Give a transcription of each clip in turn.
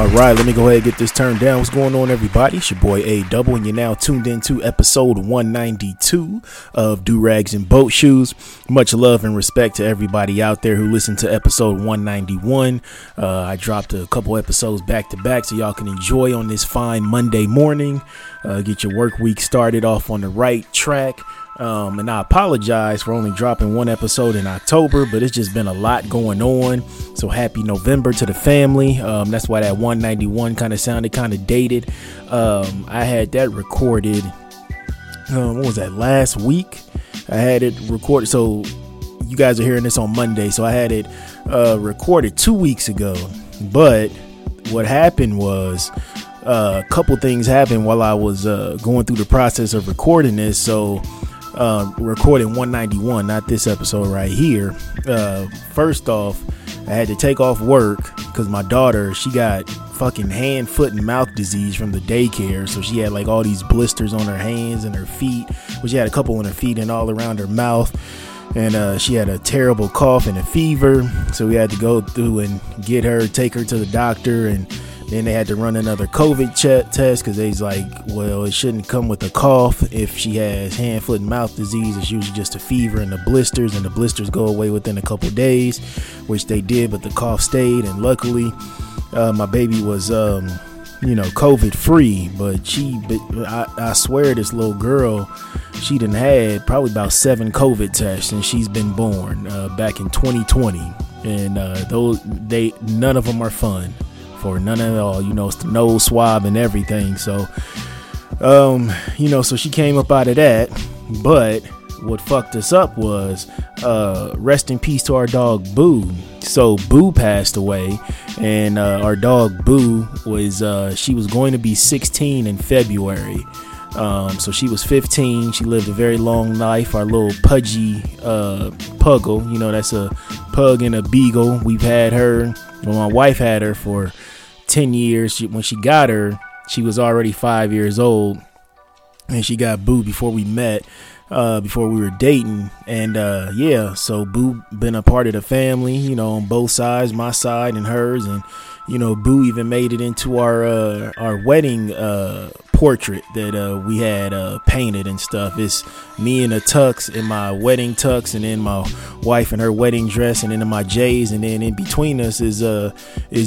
Alright, let me go ahead and get this turned down. What's going on, everybody? It's your boy A-Double, and you're now tuned into episode 192 of Durags and Boat Shoes. Much love and respect to everybody out there who listened to episode 191. I dropped a couple episodes back to back so y'all can enjoy on this fine Monday morning. Get your work week started off on the right track. And I apologize for only dropping one episode in October, but it's just been a lot going on. So happy November to the family. That's why that 191 kind of sounded kind of dated. I had that recorded. What was that, last week? I had it recorded. So you guys are hearing this on Monday. So I had it recorded 2 weeks ago. But what happened was a couple things happened while I was going through the process of recording this. So recording 191, not this episode right here. First off, I had to take off work because my daughter, she got fucking hand, foot, and mouth disease from the daycare. So she had like all these blisters on her hands and her feet. Well, she had a couple on her feet and all around her mouth. And she had a terrible cough and a fever. So we had to go through and get her, take her to the doctor, and then they had to run another COVID test because they's like, well, it shouldn't come with a cough if she has hand, foot, and mouth disease. It's usually just a fever and the blisters go away within a couple days, which they did, but the cough stayed. And luckily, my baby was, COVID free. But I swear this little girl, she done had probably about 7 COVID tests since she's been born back in 2020. And none of them are fun. For none at all, it's the nose swab and everything. So so she came up out of that. But what fucked us up was rest in peace to our dog Boo. So Boo passed away, and our dog Boo was she was going to be 16 in February. So she was 15. She lived a very long life. Our little pudgy puggle, that's a pug and a beagle. We've had her. Well, my wife had her for 10 years. When she got her, she was already 5 years old, and she got Boo before we met, before we were dating. And so Boo been a part of the family, on both sides, my side and hers. And Boo even made it into our wedding portrait that we had painted and stuff. It's me in a tux, in my wedding tux, and then my wife in her wedding dress, and then in my J's, and then in between us is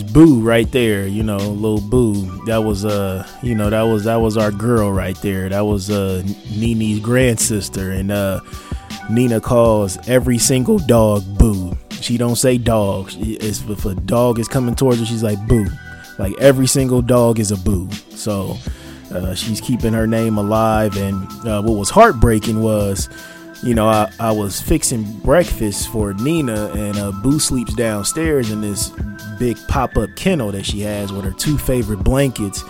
Boo right there. Little Boo. That was that was our girl right there. That was Nene's grand sister, and Nina calls every single dog Boo. She don't say dog. If a dog is coming towards her, she's like Boo. Like every single dog is a Boo. So she's keeping her name alive. And what was heartbreaking was, I was fixing breakfast for Nina, and Boo sleeps downstairs in this big pop-up kennel that she has with her 2 favorite blankets.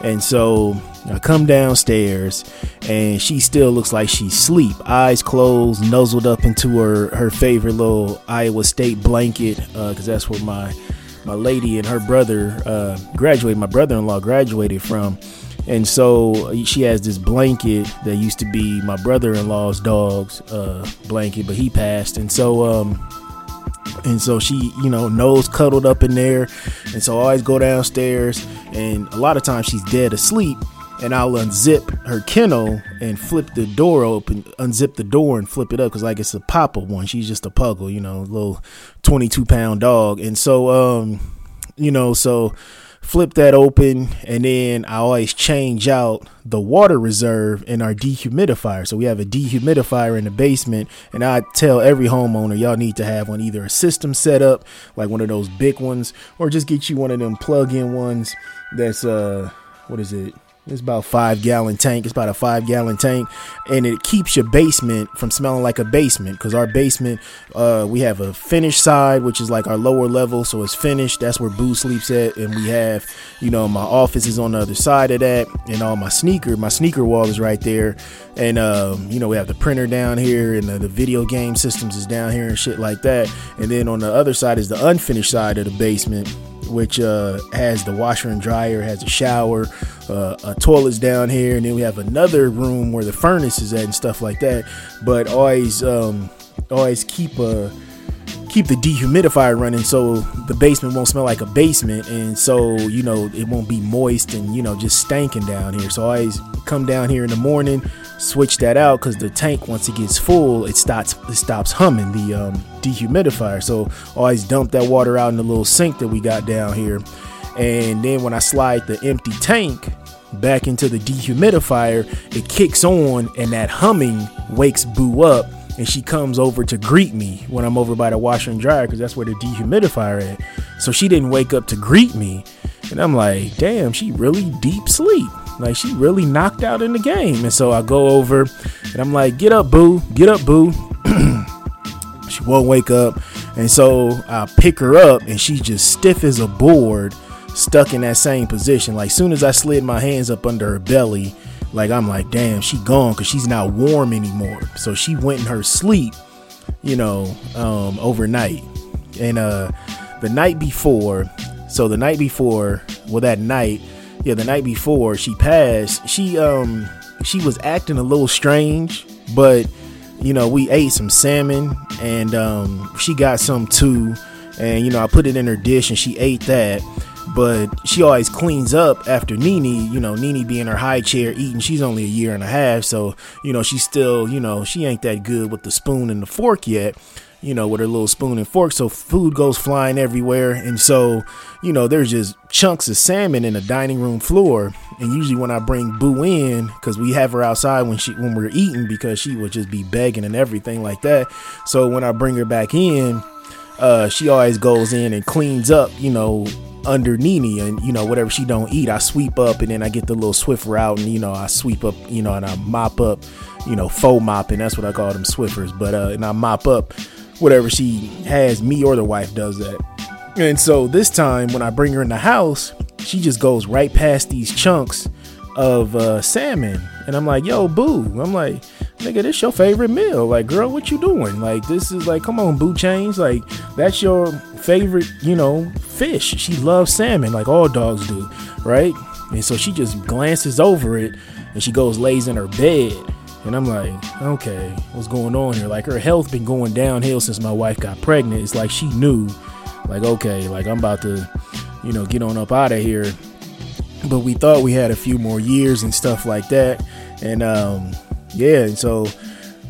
And so I come downstairs, and she still looks like she's asleep, eyes closed, nuzzled up into her favorite little Iowa State blanket, because that's where my lady and her brother graduated. My brother-in-law graduated from. And so she has this blanket that used to be my brother-in-law's dog's blanket, but he passed. And so she, nose cuddled up in there. And so I always go downstairs, and a lot of times she's dead asleep, and I'll unzip her kennel and flip the door open, unzip the door and flip it up, because like it's a pop-up one. She's just a puggle, a little 22-pound dog. And so flip that open, and then I always change out the water reserve in our dehumidifier. So we have a dehumidifier in the basement, and I tell every homeowner, y'all need to have one, either a system set up, like one of those big ones, or just get you one of them plug-in ones that's, what is it? It's about 5 gallon tank. It's about a 5 gallon tank, and it keeps your basement from smelling like a basement. Cause our basement, we have a finished side, which is like our lower level. So it's finished. That's where Boo sleeps at. And we have, you know, my office is on the other side of that, and all my sneaker wall is right there. And, you know, we have the printer down here, and the video game systems is down here and shit like that. And then on the other side is the unfinished side of the basement, which has the washer and dryer, has a shower, a toilet's down here, and then we have another room where the furnace is at and stuff like that. But always keep the dehumidifier running so the basement won't smell like a basement, and so, you know, it won't be moist and, you know, just stanking down here. So I always come down here in the morning, switch that out, because the tank, once it gets full, it stops humming, the dehumidifier. So I always dump that water out in the little sink that we got down here, and then when I slide the empty tank back into the dehumidifier, it kicks on, and that humming wakes Boo up. And she comes over to greet me when I'm over by the washer and dryer, because that's where the dehumidifier at. So she didn't wake up to greet me. And I'm like, damn, she really deep sleep. Like, she really knocked out in the game. And so I go over and I'm like, get up, Boo. Get up, Boo. She won't wake up. And so I pick her up, and she's just stiff as a board, stuck in that same position. Like, soon as I slid my hands up under her belly, like, I'm like, damn, she gone, because she's not warm anymore. So she went in her sleep, you know, overnight. And the night before she passed, she was acting a little strange, but, you know, we ate some salmon, and she got some too. And, you know, I put it in her dish, and she ate that. But she always cleans up after Nene, you know, Nene be in her high chair eating. She's only a year and a half. So, you know, she's still, you know, she ain't that good with the spoon and the fork yet, you know, with her little spoon and fork. So food goes flying everywhere. And so, you know, there's just chunks of salmon in the dining room floor. And usually when I bring Boo in, because we have her outside when we're eating, because she would just be begging and everything like that. So when I bring her back in, she always goes in and cleans up, you know, under Nene, and, you know, whatever she don't eat, I sweep up, and then I get the little Swiffer out, and, you know, I sweep up, you know, and I mop up, you know, faux mopping, that's what I call them, Swiffers. But and I mop up whatever she has, me or the wife does that. And so this time when I bring her in the house, she just goes right past these chunks of salmon, and I'm like, yo, Boo, I'm like, nigga, this your favorite meal, like, girl, what you doing? Like, this is like, come on, Boo, change, like, that's your favorite, you know, fish. She loves salmon, like all dogs do, right? And so she just glances over it, and she goes lays in her bed, and I'm like, okay, what's going on here? Like, her health been going downhill since my wife got pregnant. It's like she knew, like, okay, like, I'm about to, you know, get on up out of here. But we thought we had a few more years and stuff like that. And yeah, and so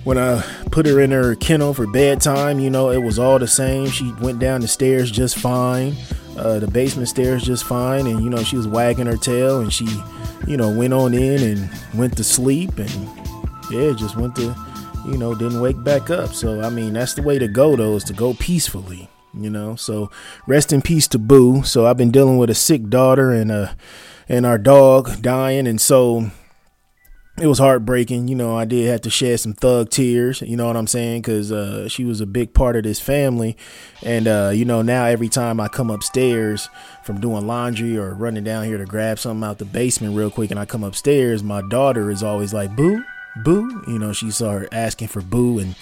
when I put her in her kennel for bedtime, you know, it was all the same. She went down the stairs just fine, the basement stairs just fine, and, you know, she was wagging her tail, and she, you know, went on in and went to sleep, and yeah, just went to, you know, didn't wake back up. So I mean, that's the way to go, though, is to go peacefully, you know. So rest in peace to Boo. So I've been dealing with a sick daughter and our dog dying, and so it was heartbreaking. You know, I did have to shed some thug tears, you know what I'm saying, because she was a big part of this family. And you know, now every time I come upstairs from doing laundry or running down here to grab something out the basement real quick, and I come upstairs, my daughter is always like, Boo, Boo, you know, she started asking for Boo. And,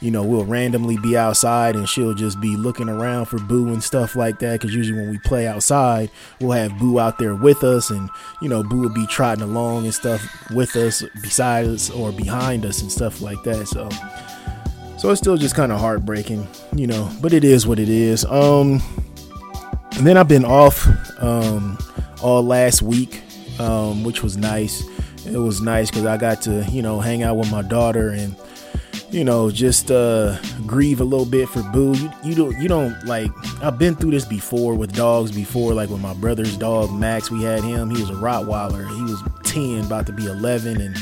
you know, we'll randomly be outside, and she'll just be looking around for Boo and stuff like that, because usually when we play outside, we'll have Boo out there with us, and, you know, Boo will be trotting along and stuff with us, beside us or behind us and stuff like that. So it's still just kind of heartbreaking, you know, but it is what it is. And then I've been off all last week, which was nice. It was nice because I got to, you know, hang out with my daughter, and you know, just grieve a little bit for Boo. You don't like, I've been through this before with dogs before, like with my brother's dog Max. We had him, he was a Rottweiler, he was 10 about to be 11, and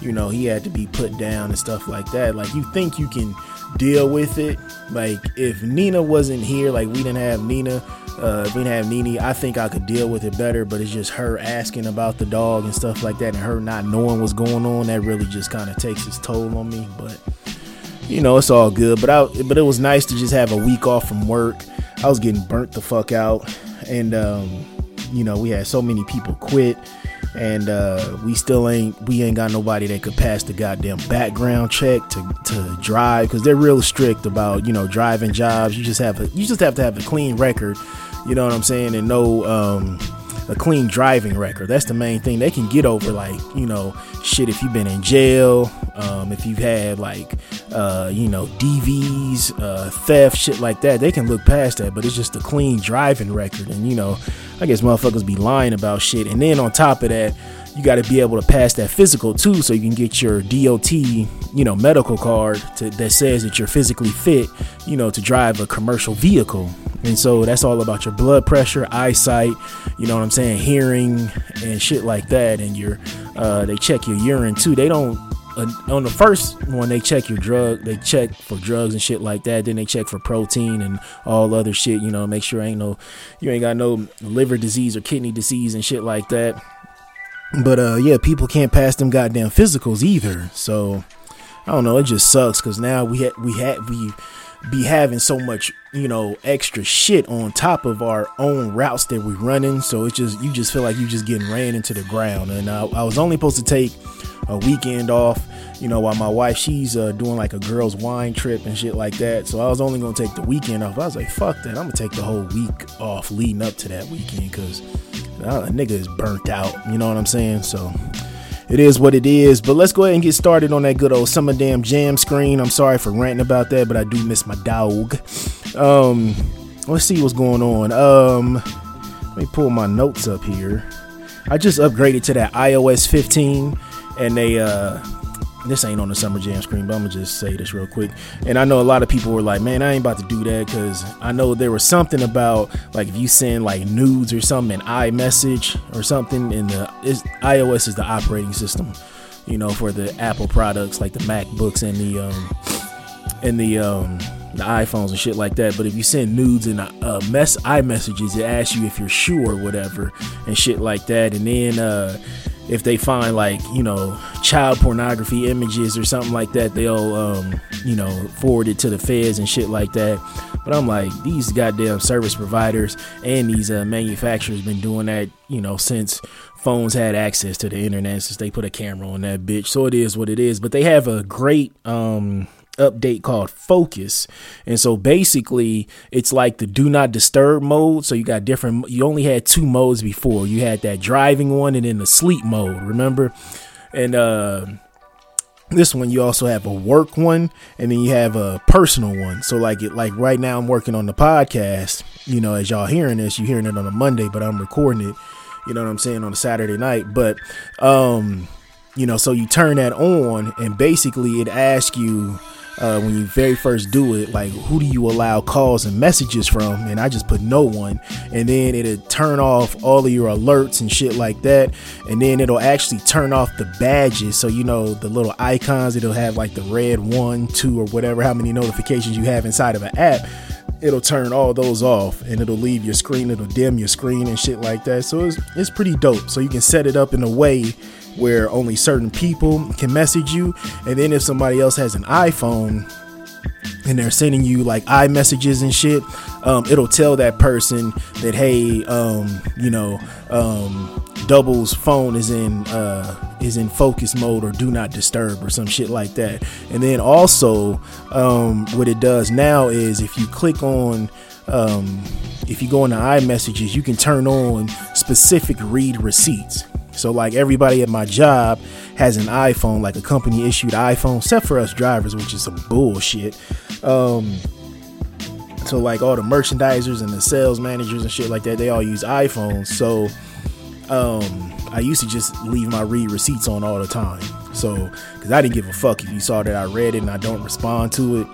you know, he had to be put down and stuff like that. Like, you think you can deal with it. Like, if Nina wasn't here, like we didn't have Nina, if we didn't have Nene, I think I could deal with it better. But it's just her asking about the dog and stuff like that, and her not knowing what's going on, that really just kind of takes its toll on me. But you know, it's all good. But it was nice to just have a week off from work. I was getting burnt the fuck out, and you know, we had so many people quit. And we ain't got nobody that could pass the goddamn background check to drive, because they're real strict about, you know, driving jobs. You just have to have a clean record, you know what I'm saying, and no a clean driving record. That's the main thing. They can get over, like, you know, shit, if you've been in jail, if you've had like you know, DVs, theft, shit like that. They can look past that, but it's just a clean driving record. And you know, I guess motherfuckers be lying about shit. And then on top of that, you got to be able to pass that physical too, so you can get your DOT, you know, medical card that says that you're physically fit, you know, to drive a commercial vehicle. And so that's all about your blood pressure, eyesight, you know what I'm saying, hearing and shit like that. And your they check your urine too. They don't on the first one, they check your drug, they check for drugs and shit like that. Then they check for protein and all other shit, you know, make sure you ain't got no liver disease or kidney disease and shit like that. But yeah, people can't pass them goddamn physicals either. So I don't know, it just sucks, because now we be having so much, you know, extra shit on top of our own routes that we're running. So it's just, you just feel like you just getting ran into the ground. And I was only supposed to take a weekend off, you know, while my wife, she's doing like a girls' wine trip and shit like that. So I was only gonna take the weekend off. I was like, fuck that, I'm gonna take the whole week off leading up to that weekend, because a nigga is burnt out, you know what I'm saying? So it is what it is. But let's go ahead and get started on that good old Summer Damn Jam screen. I'm sorry for ranting about that, but I do miss my dog. Let's see what's going on. Let me pull my notes up here. I just upgraded to that iOS 15, and they this ain't on the Summer Jam screen, but I'm gonna just say this real quick. And I know a lot of people were like, man, I ain't about to do that, because I know there was something about, like, if you send like nudes or something in iMessage or something, and iOS is the operating system, you know, for the Apple products, like the MacBooks and the iPhones and shit like that. But if you send nudes in iMessages, it asks you if you're sure or whatever and shit like that. And then if they find, like, you know, child pornography images or something like that, they'll you know, forward it to the feds and shit like that. But I'm like, these goddamn service providers and these manufacturers been doing that, you know, since phones had access to the internet, since they put a camera on that bitch. So it is what it is. But they have a great update called Focus. And so basically it's like the do not disturb mode. So you got different, you only had two modes before. You had that driving one and then the sleep mode, remember? And this one, you also have a work one, and then you have a personal one. So like right now I'm working on the podcast, you know, as y'all hearing this, you're hearing it on a Monday, but I'm recording it, you know what I'm saying, on a Saturday night. But you know, so you turn that on, and basically it asks you, when you very first do it, like, who do you allow calls and messages from? And I just put no one, and then it'll turn off all of your alerts and shit like that. And then it'll actually turn off the badges, so, you know, the little icons, it'll have like the red 1, 2 or whatever, how many notifications you have inside of an app. It'll turn all those off, and it'll leave your screen, it'll dim your screen and shit like that. So it's pretty dope. So you can set it up in a way where only certain people can message you. And then if somebody else has an iPhone and they're sending you like iMessages and shit, it'll tell that person that, hey, you know, Double's phone is in focus mode or do not disturb or some shit like that. And then also what it does now is, if you click on if you go into iMessages, you can turn on specific read receipts. So like everybody at my job has an iPhone, like a company issued iPhone, except for us drivers, which is some bullshit. So like all the merchandisers and the sales managers and shit like that, they all use iPhones. So I used to just leave my read receipts on all the time. So, because I didn't give a fuck if you saw that I read it and I don't respond to it.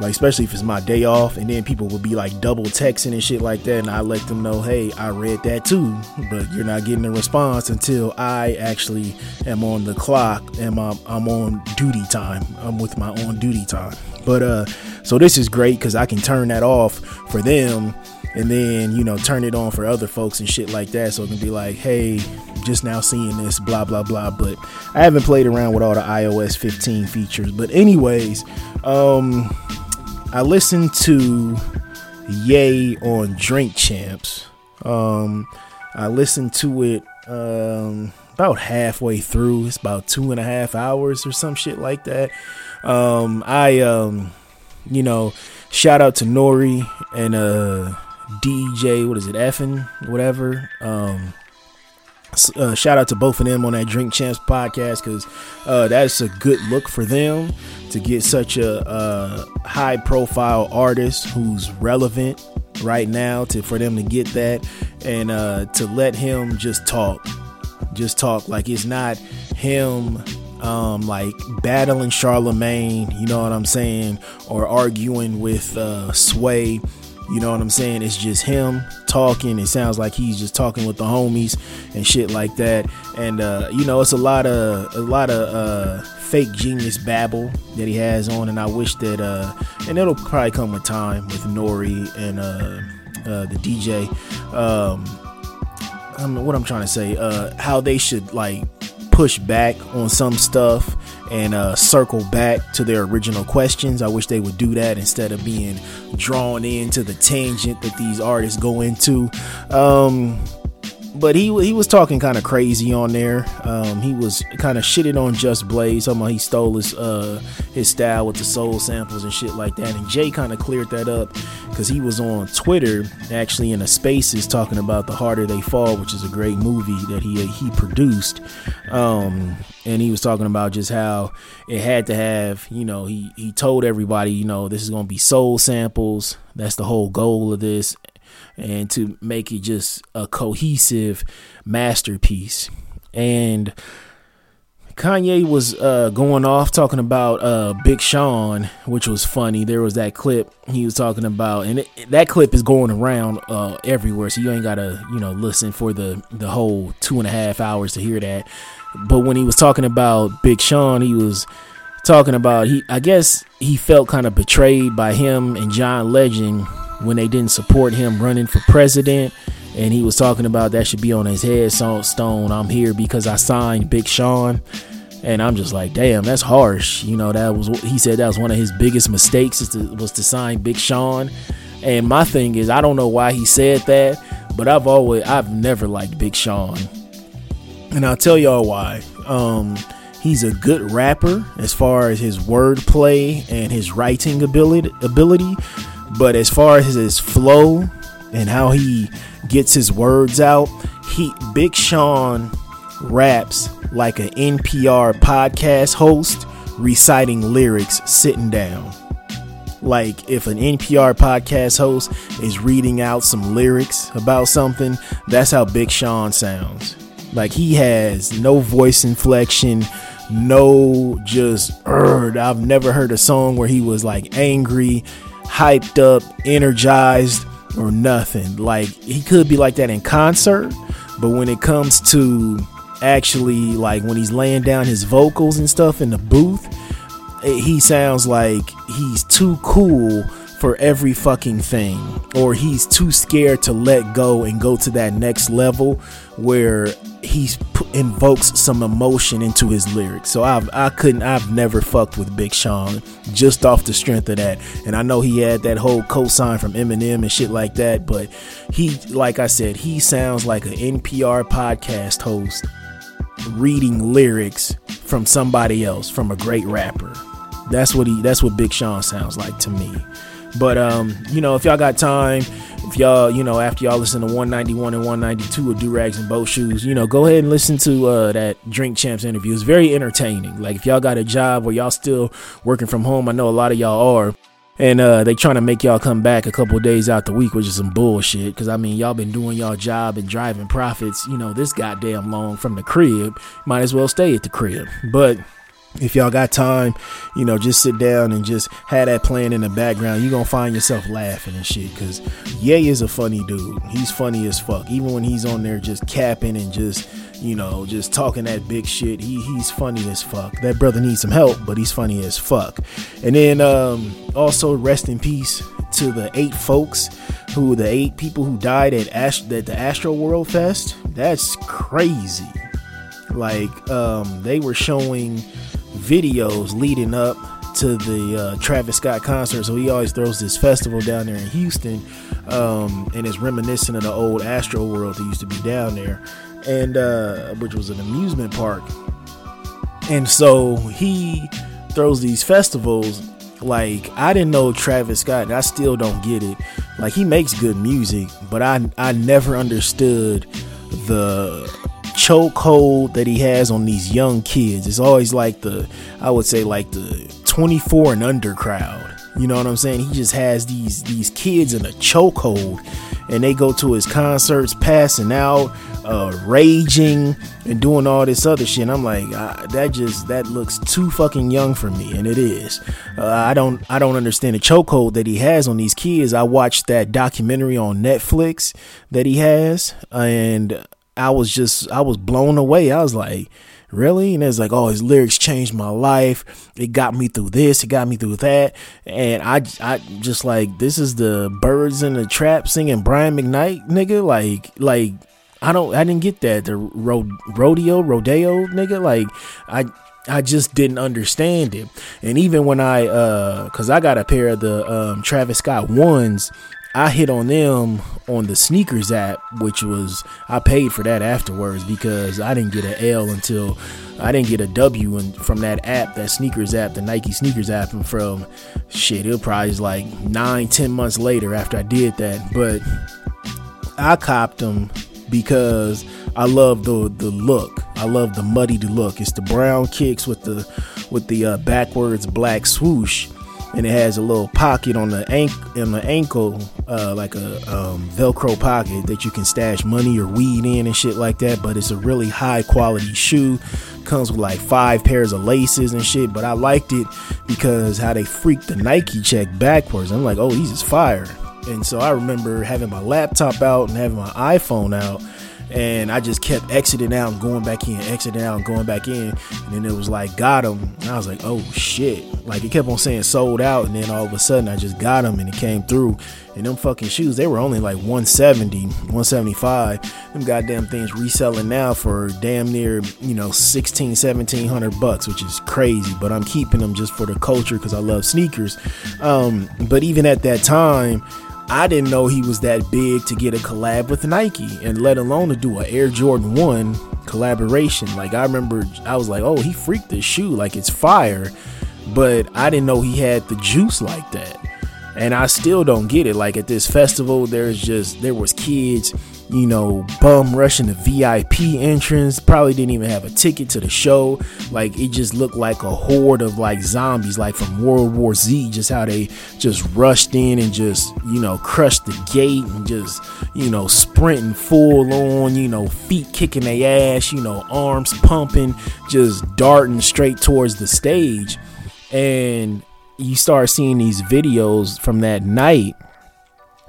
Like, especially if it's my day off, and then people would be like double texting and shit like that, and I let them know, hey, I read that too, but you're not getting a response until I actually am on the clock and I'm on duty time. I'm with my own duty time. But so this is great because I can turn that off for them and then, you know, turn it on for other folks and shit like that. So it can be like, hey, just now seeing this, blah, blah, blah. But I haven't played around with all the iOS 15 features. But anyways, I listened to Ye on Drink Champs. I listened to it about halfway through. It's about 2.5 hours or some shit like that. You know, shout out to Nori and DJ, Effin, whatever. Shout out to both of them on that Drink Champs podcast, because that's a good look for them to get such a high profile artist who's relevant right now, to for them to get that and to let him just talk like it's not him like battling Charlemagne, you know what I'm saying, or arguing with Sway. You know what I'm saying? It's just him talking. It sounds like he's just talking with the homies and shit like that. And you know, it's a lot of fake genius babble that he has on. And I wish that and it'll probably come with time with Nori and the DJ. I don't know what I'm trying to say. How they should like push back on some stuff and circle back to their original questions. I wish they would do that instead of being drawn into the tangent that these artists go into. But he was talking kind of crazy on there. He was kind of shitted on Just Blaze, talking about he stole his style with the soul samples and shit like that. And Jay kind of cleared that up because he was on Twitter actually in a Spaces talking about The Harder They Fall, which is a great movie that he produced. And he was talking about just how it had to have, you know, he told everybody, you know, this is gonna be soul samples. That's the whole goal of this. And to make it just a cohesive masterpiece. And Kanye was going off talking about Big Sean, which was funny. There was that clip he was talking about, and that clip is going around everywhere, so you ain't gotta, you know, listen for the whole 2.5 hours to hear that. But when he was talking about Big Sean, he was talking about I guess he felt kind of betrayed by him and John Legend when they didn't support him running for president, and he was talking about that should be on his headstone. I'm here because I signed Big Sean. And I'm just like, damn, that's harsh. You know, he said that was one of his biggest mistakes was to sign Big Sean. And my thing is, I don't know why he said that, but I've never liked Big Sean, and I'll tell y'all why. He's a good rapper as far as his wordplay and his writing ability. But as far as his flow and how he gets his words out, Big Sean raps like an NPR podcast host reciting lyrics sitting down. Like if an NPR podcast host is reading out some lyrics about something, that's how Big Sean sounds. Like he has no voice inflection. No, just I've never heard a song where he was like angry, hyped up, energized, or nothing. Like he could be like that in concert, but when it comes to actually like when he's laying down his vocals and stuff in the booth, he sounds like he's too cool for every fucking thing, or he's too scared to let go and go to that next level where he invokes some emotion into his lyrics. So I've never fucked with Big Sean just off the strength of that. And I know he had that whole cosign from Eminem and shit like that, but he, like I said, he sounds like an NPR podcast host reading lyrics from somebody else, from a great rapper. That's what Big Sean sounds like to me. But, you know, if y'all got time, if y'all, you know, after y'all listen to 191 and 192 of Durags and Boat Shoes, you know, go ahead and listen to that Drink Champs interview. It's very entertaining. Like, if y'all got a job where y'all still working from home, I know a lot of y'all are, And they trying to make y'all come back a couple days out the week, which is some bullshit. Because, I mean, y'all been doing y'all job and driving profits, you know, this goddamn long from the crib. Might as well stay at the crib. But if y'all got time, you know, just sit down and just have that playing in the background. You're going to find yourself laughing and shit, because Ye is a funny dude. He's funny as fuck. Even when he's on there just capping and just, you know, just talking that big shit, he's funny as fuck. That brother needs some help, but he's funny as fuck. And then also rest in peace to the eight people who died at the Astroworld Fest. That's crazy. Like, they were showing videos leading up to the Travis Scott concert. So he always throws this festival down there in Houston, and it's reminiscent of the old Astroworld that used to be down there, and which was an amusement park. And so he throws these festivals. Like, I didn't know Travis Scott, and I still don't get it. Like, he makes good music, but I never understood the chokehold that he has on these young kids. It's always like the 24 and under crowd. You know what I'm saying? He just has these kids in a chokehold, and they go to his concerts passing out, raging, and doing all this other shit. And I'm like, that looks too fucking young for me, and it is. I don't understand the chokehold that he has on these kids. I watched that documentary on Netflix that he has, and I was blown away. I was like, really? And it's like, oh, his lyrics changed my life. It got me through this. It got me through that. And I just like, this is the birds in the trap singing Brian McKnight, nigga. Like I didn't get that. The rodeo, nigga. Like, I just didn't understand it. And even when cause I got a pair of the Travis Scott ones, I hit on them on the sneakers app, I paid for that afterwards, because I didn't get an L until I didn't get a W from that app, that sneakers app, the Nike sneakers app, and from shit, it'll probably is like 9-10 months later after I did that. But I copped them because I love the look. I love the muddied look. It's the brown kicks with the backwards black swoosh. And it has a little pocket on the ankle, like a Velcro pocket that you can stash money or weed in and shit like that. But it's a really high quality shoe. Comes with like 5 pairs of laces and shit. But I liked it because how they freaked the Nike check backwards. I'm like, oh, these is fire. And so I remember having my laptop out and having my iPhone out. And I just kept exiting out and going back in, exiting out and going back in. And then it was like, got him. And I was like, oh, shit. Like, it kept on saying sold out. And then all of a sudden, I just got him and it came through. And them fucking shoes, they were only like 170, 175. Them goddamn things reselling now for damn near, you know, $1,600, $1,700, which is crazy. But I'm keeping them just for the culture because I love sneakers. But even at that time, I didn't know he was that big to get a collab with Nike, and let alone to do an Air Jordan 1 collaboration. Like, I remember I was like, oh, he freaked this shoe, like it's fire, but I didn't know he had the juice like that. And I still don't get it. Like, at this festival, there was kids, you know, bum rushing the VIP entrance, probably didn't even have a ticket to the show. Like, it just looked like a horde of like zombies, like from World War Z, just how they just rushed in and just, you know, crushed the gate and just, you know, sprinting full on, you know, feet kicking their ass, you know, arms pumping, just darting straight towards the stage. And you start seeing these videos from that night,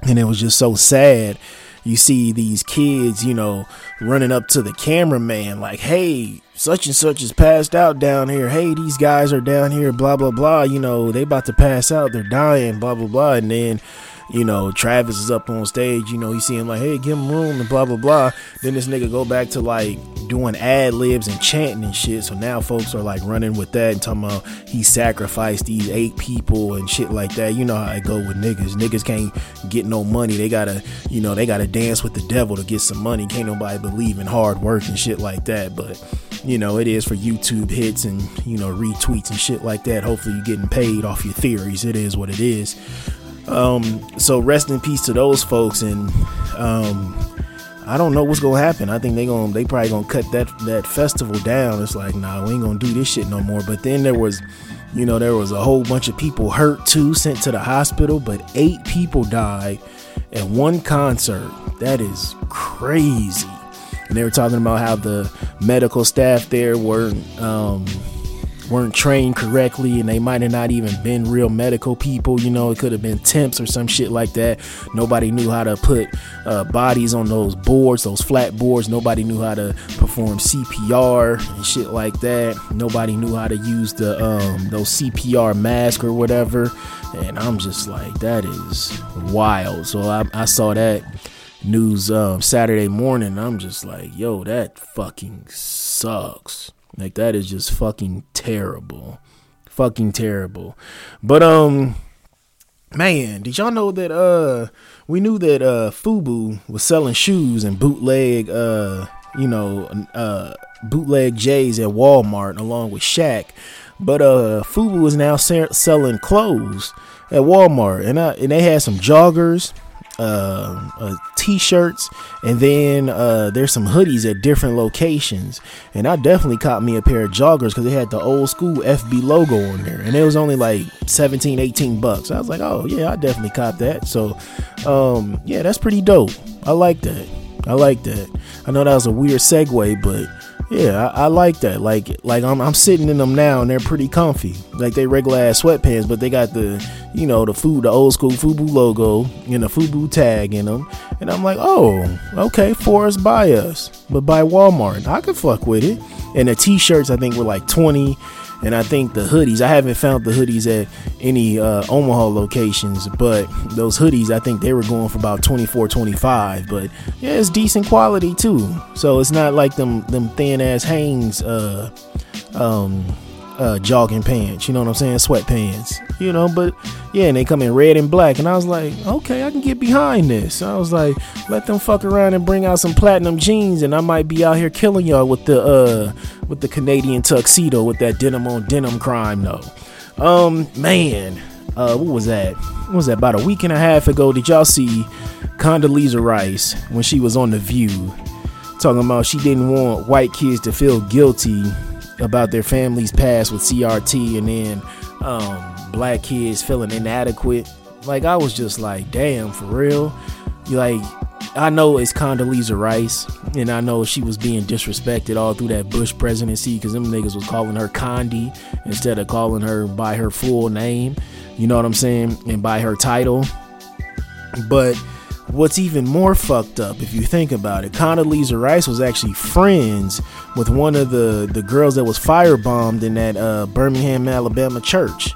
and it was just so sad. You see these kids, you know, running up to the cameraman like, hey, such and such is passed out down here. Hey, these guys are down here, blah, blah, blah. You know, they about to pass out. They're dying, blah, blah, blah. And then, you know, Travis is up on stage. You know, you see him like, hey, give him room and blah, blah, blah. Then this nigga go back to like doing ad libs and chanting and shit. So now folks are like running with that and talking about he sacrificed these 8 people and shit like that. You know how it go with niggas. Niggas can't get no money. They gotta, you know, they gotta dance with the devil to get some money. Can't nobody believe in hard work and shit like that. But, you know, it is for YouTube hits and, you know, retweets and shit like that. Hopefully you're getting paid off your theories. It is what it is. So rest in peace to those folks. And I don't know what's gonna happen. I think they probably gonna cut that festival down. It's like, nah, we ain't gonna do this shit no more. But then there was You know, there was a whole bunch of people hurt too, sent to the hospital, but 8 people died at one concert. That is crazy. And they were talking about how the medical staff there weren't trained correctly, and they might have not even been real medical people. You know, it could have been temps or some shit like that. Nobody knew how to put bodies on those boards, those flat boards. Nobody knew how to perform CPR and shit like that. Nobody knew how to use the those CPR masks or whatever. And I'm just like, that is wild. So I saw that news Saturday morning, and I'm just like, yo, that fucking sucks. Like, that is just fucking terrible. Fucking terrible. But, man, did y'all know that, we knew that, Fubu was selling shoes and bootleg, bootleg J's at Walmart along with Shaq. But, Fubu is now selling clothes at Walmart. And they had some joggers, t-shirts, and then there's some hoodies at different locations. And I definitely caught me a pair of joggers because they had the old school FB logo on there, and it was only like $17-18. I was like, oh yeah, I definitely caught that. So yeah, that's pretty dope. I like that. I know that was a weird segue, but yeah, I like that. Like I'm sitting in them now, and they're pretty comfy. Like, they regular ass sweatpants, but they got the, you know, the old school Fubu logo and the Fubu tag in them. And I'm like, oh, okay, for us by us, but by Walmart, I could fuck with it. And the t-shirts, I think, were like $20, and I think the hoodies, I haven't found the hoodies at any Omaha locations, but those hoodies, I think they were going for about $24-25. But yeah, it's decent quality too. So it's not like them thin ass Hanes jogging pants, you know what I'm saying, sweatpants, you know. But yeah, and they come in red and black, and I was like, okay, I can get behind this. I was like, let them fuck around and bring out some platinum jeans, and I might be out here killing y'all with the Canadian tuxedo with that denim on denim crime though. What was that about a week and a half ago, did y'all see Condoleezza Rice when she was on The View talking about she didn't want white kids to feel guilty about their family's past with CRT, and then black kids feeling inadequate? Like, I was just like, damn, for real? Like, I know it's Condoleezza Rice, and I know she was being disrespected all through that Bush presidency because them niggas was calling her Condi instead of calling her by her full name, you know what I'm saying, and by her title. But what's even more fucked up, if you think about it, Condoleezza Rice was actually friends with one of the girls that was firebombed in that Birmingham, Alabama church.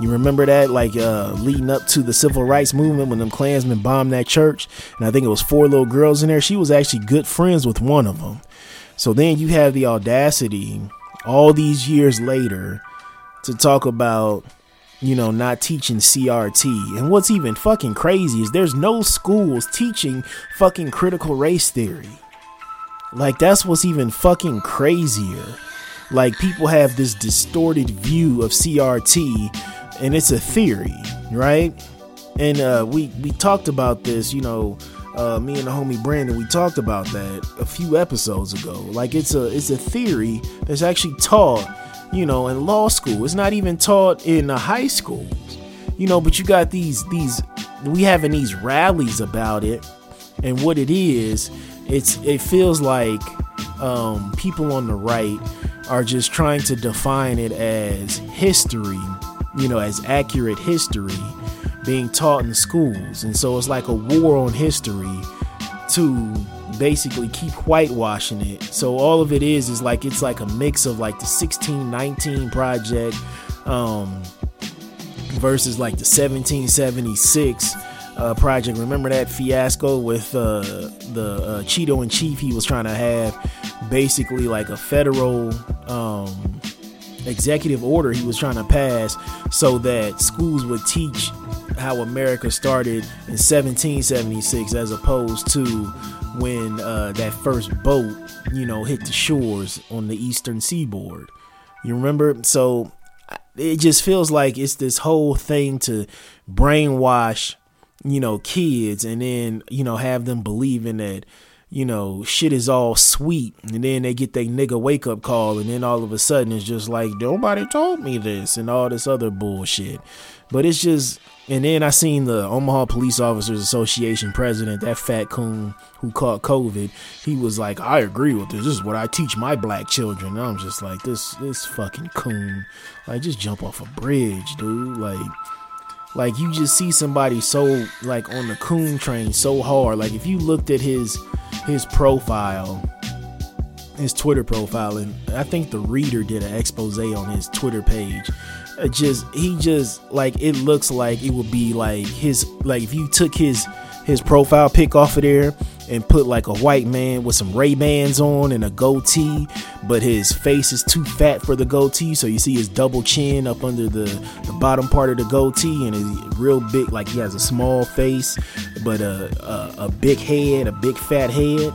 You remember that? Like, leading up to the civil rights movement, when them Klansmen bombed that church, and I think it was 4 little girls in there, she was actually good friends with one of them. So then you have the audacity all these years later to talk about, you know, not teaching CRT. And what's even fucking crazy is there's no schools teaching fucking critical race theory. Like, that's what's even fucking crazier. Like, people have this distorted view of CRT, and it's a theory, right? And we talked about this, you know, me and the homie Brandon, we talked about that a few episodes ago. Like, it's a theory that's actually taught, you know, in law school. It's not even taught in the high schools, you know. But you got these we having these rallies about it, and what it is, it feels like people on the right are just trying to define it as history, you know, as accurate history being taught in schools. And so it's like a war on history to basically keep whitewashing it. So all of it is like, it's like a mix of like the 1619 project versus like the 1776 project. Remember that fiasco with the Cheeto in Chief? He was trying to have basically like a federal executive order he was trying to pass so that schools would teach how America started in 1776 as opposed to when that first boat, you know, hit the shores on the eastern seaboard. You remember? So it just feels like it's this whole thing to brainwash, you know, kids, and then, you know, have them believing that, you know, shit is all sweet, and then they get their nigga wake up call, and then all of a sudden it's just like, nobody told me this, and all this other bullshit. But it's just, and then I seen the Omaha Police Officers Association president, that fat coon who caught COVID, he was like, I agree with this, this is what I teach my black children. And I'm just like, this fucking coon, like, just jump off a bridge, dude. Like you just see somebody so, like, on the coon train so hard. Like, if you looked at his profile, his Twitter profile, and I think The Reader did an expose on his Twitter page, he it looks like it would be like his, like, if you took his profile pic off of there and put like a white man with some Ray-Bans on and a goatee, but his face is too fat for the goatee, so you see his double chin up under the bottom part of the goatee, and it's real big, like he has a small face but a big head, a big fat head,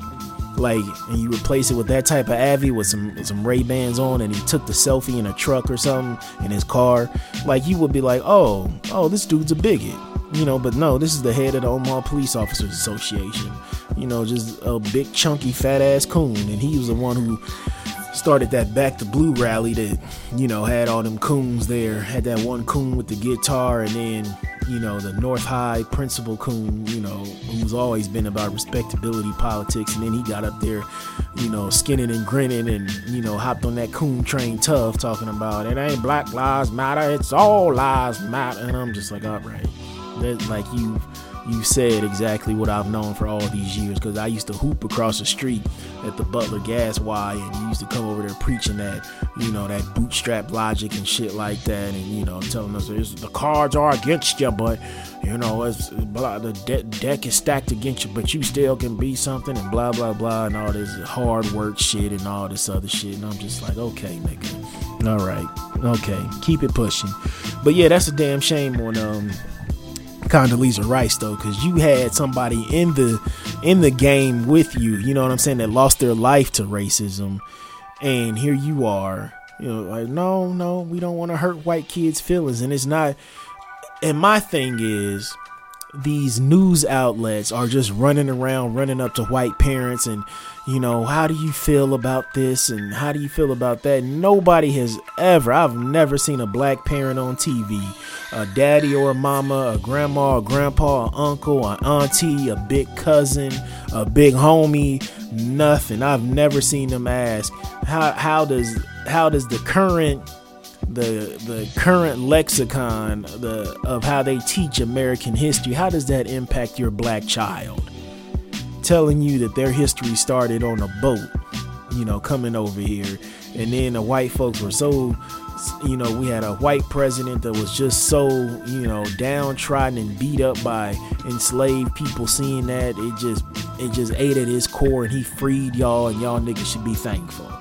like, and you replace it with that type of Avi with some Ray-Bans on, and he took the selfie in a truck or something, in his car, like, you would be like, oh, this dude's a bigot, you know. But no, this is the head of the Omaha Police Officers Association, you know, just a big chunky fat ass coon, and he was the one who started that Back to Blue rally that, you know, had all them coons there, had that one coon with the guitar, and then, you know, the North High principal coon, you know, who's always been about respectability politics, and then he got up there, you know, skinning and grinning, and, you know, hopped on that coon train tough, talking about, it ain't Black Lives Matter, it's all lives matter. And I'm just like, alright, that's like, you said exactly what I've known for all these years, because I used to hoop across the street at the Butler Gas Y, and you used to come over there preaching that, you know, that bootstrap logic and shit like that, and, you know, telling us the cards are against you, but, you know, it's blah, the deck is stacked against you, but you still can be something, and blah, blah, blah, and all this hard work shit and all this other shit, and I'm just like, okay, nigga, all right, okay, keep it pushing. But yeah, that's a damn shame on, Condoleezza Rice, though, because you had somebody in the game with you, you know what I'm saying, that lost their life to racism, and here you are, you know, like, no, we don't want to hurt white kids' feelings. And it's not, and my thing is, these news outlets are just running up to white parents, and, you know, how do you feel about this, and how do you feel about that? Nobody has ever, I've never seen a black parent on TV, a daddy or a mama, a grandma, a grandpa, an uncle, an auntie, a big cousin, a big homie, nothing. I've never seen them ask, how does the current lexicon of how they teach American history, how does that impact your black child? Telling you that their history started on a boat, you know, coming over here, and then the white folks were so, you know, we had a white president that was just so, you know, downtrodden and beat up by enslaved people. Seeing that, it just ate at his core, and he freed y'all, and y'all niggas should be thankful.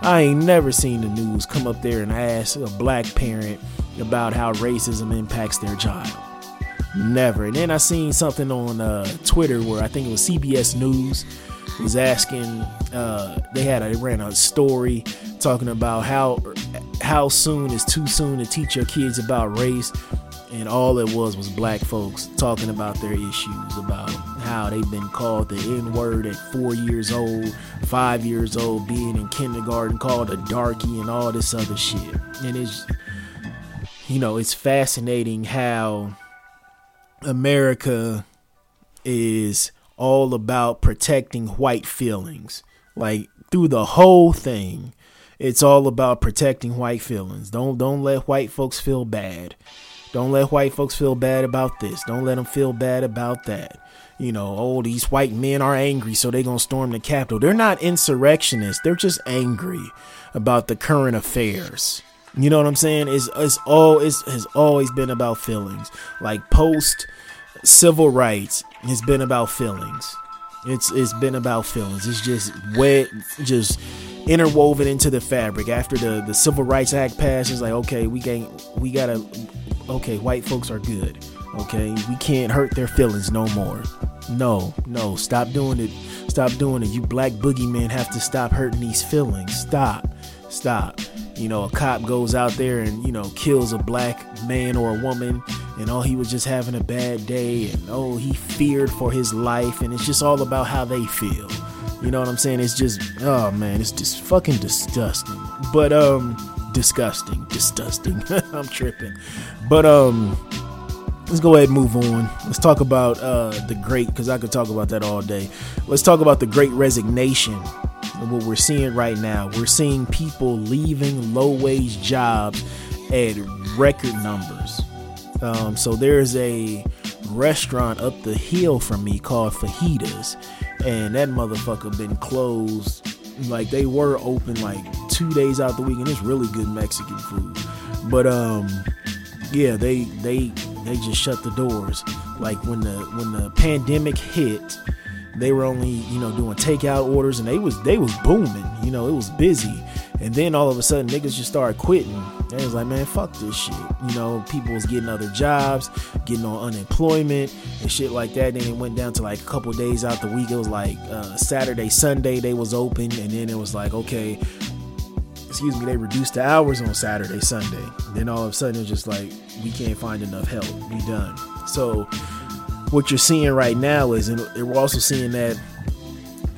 I ain't never seen the news come up there and ask a black parent about how racism impacts their child. Never. And then I seen something on Twitter where I think it was CBS News was asking, they ran a story talking about how soon is too soon to teach your kids about race, and all it was black folks talking about their issues, about how they've been called the N-word at 4 years old, 5 years old, being in kindergarten, called a darkie, and all this other shit. And it's, you know, it's fascinating how America is all about protecting white feelings. Like, through the whole thing, it's all about protecting white feelings. Don't let white folks feel bad. Don't let white folks feel bad about this. Don't let them feel bad about that. You know, oh, these white men are angry, so they're going to storm the Capitol. They're not insurrectionists. They're just angry about the current affairs. You know what I'm saying? It has always been about feelings. Like, post-civil rights has been about feelings. It's been about feelings. It's just wet, just interwoven into the fabric. After the Civil Rights Act passed, it's like, okay, we gotta... okay, white folks are good, okay, we can't hurt their feelings no more. No, stop doing it, you black boogeymen have to stop hurting these feelings. Stop. You know, a cop goes out there and, you know, kills a black man or a woman, and oh, he was just having a bad day, and oh, he feared for his life, and it's just all about how they feel. You know what I'm saying? It's just, oh man, it's just fucking disgusting. But disgusting. I'm tripping. But let's go ahead and move on. Let's talk about the great, because I could talk about that all day. Let's talk about the great resignation and what we're seeing right now. We're seeing people leaving low-wage jobs at record numbers. So there's a restaurant up the hill from me called Fajitas, and that motherfucker been closed. Like, they were open like 2 days out the week, and it's really good Mexican food. But yeah, they just shut the doors. Like, when the pandemic hit, they were only, you know, doing takeout orders, and they was booming. You know, it was busy. And then all of a sudden, niggas just started quitting. And it was like, man, fuck this shit. You know, people was getting other jobs, getting on unemployment and shit like that. Then it went down to like a couple days out the week. It was like Saturday, Sunday, they was open. And then it was like, okay, excuse me, they reduced the hours on Saturday, Sunday. Then all of a sudden, it was just like, we can't find enough help. We done. So what you're seeing right now is, and we're also seeing that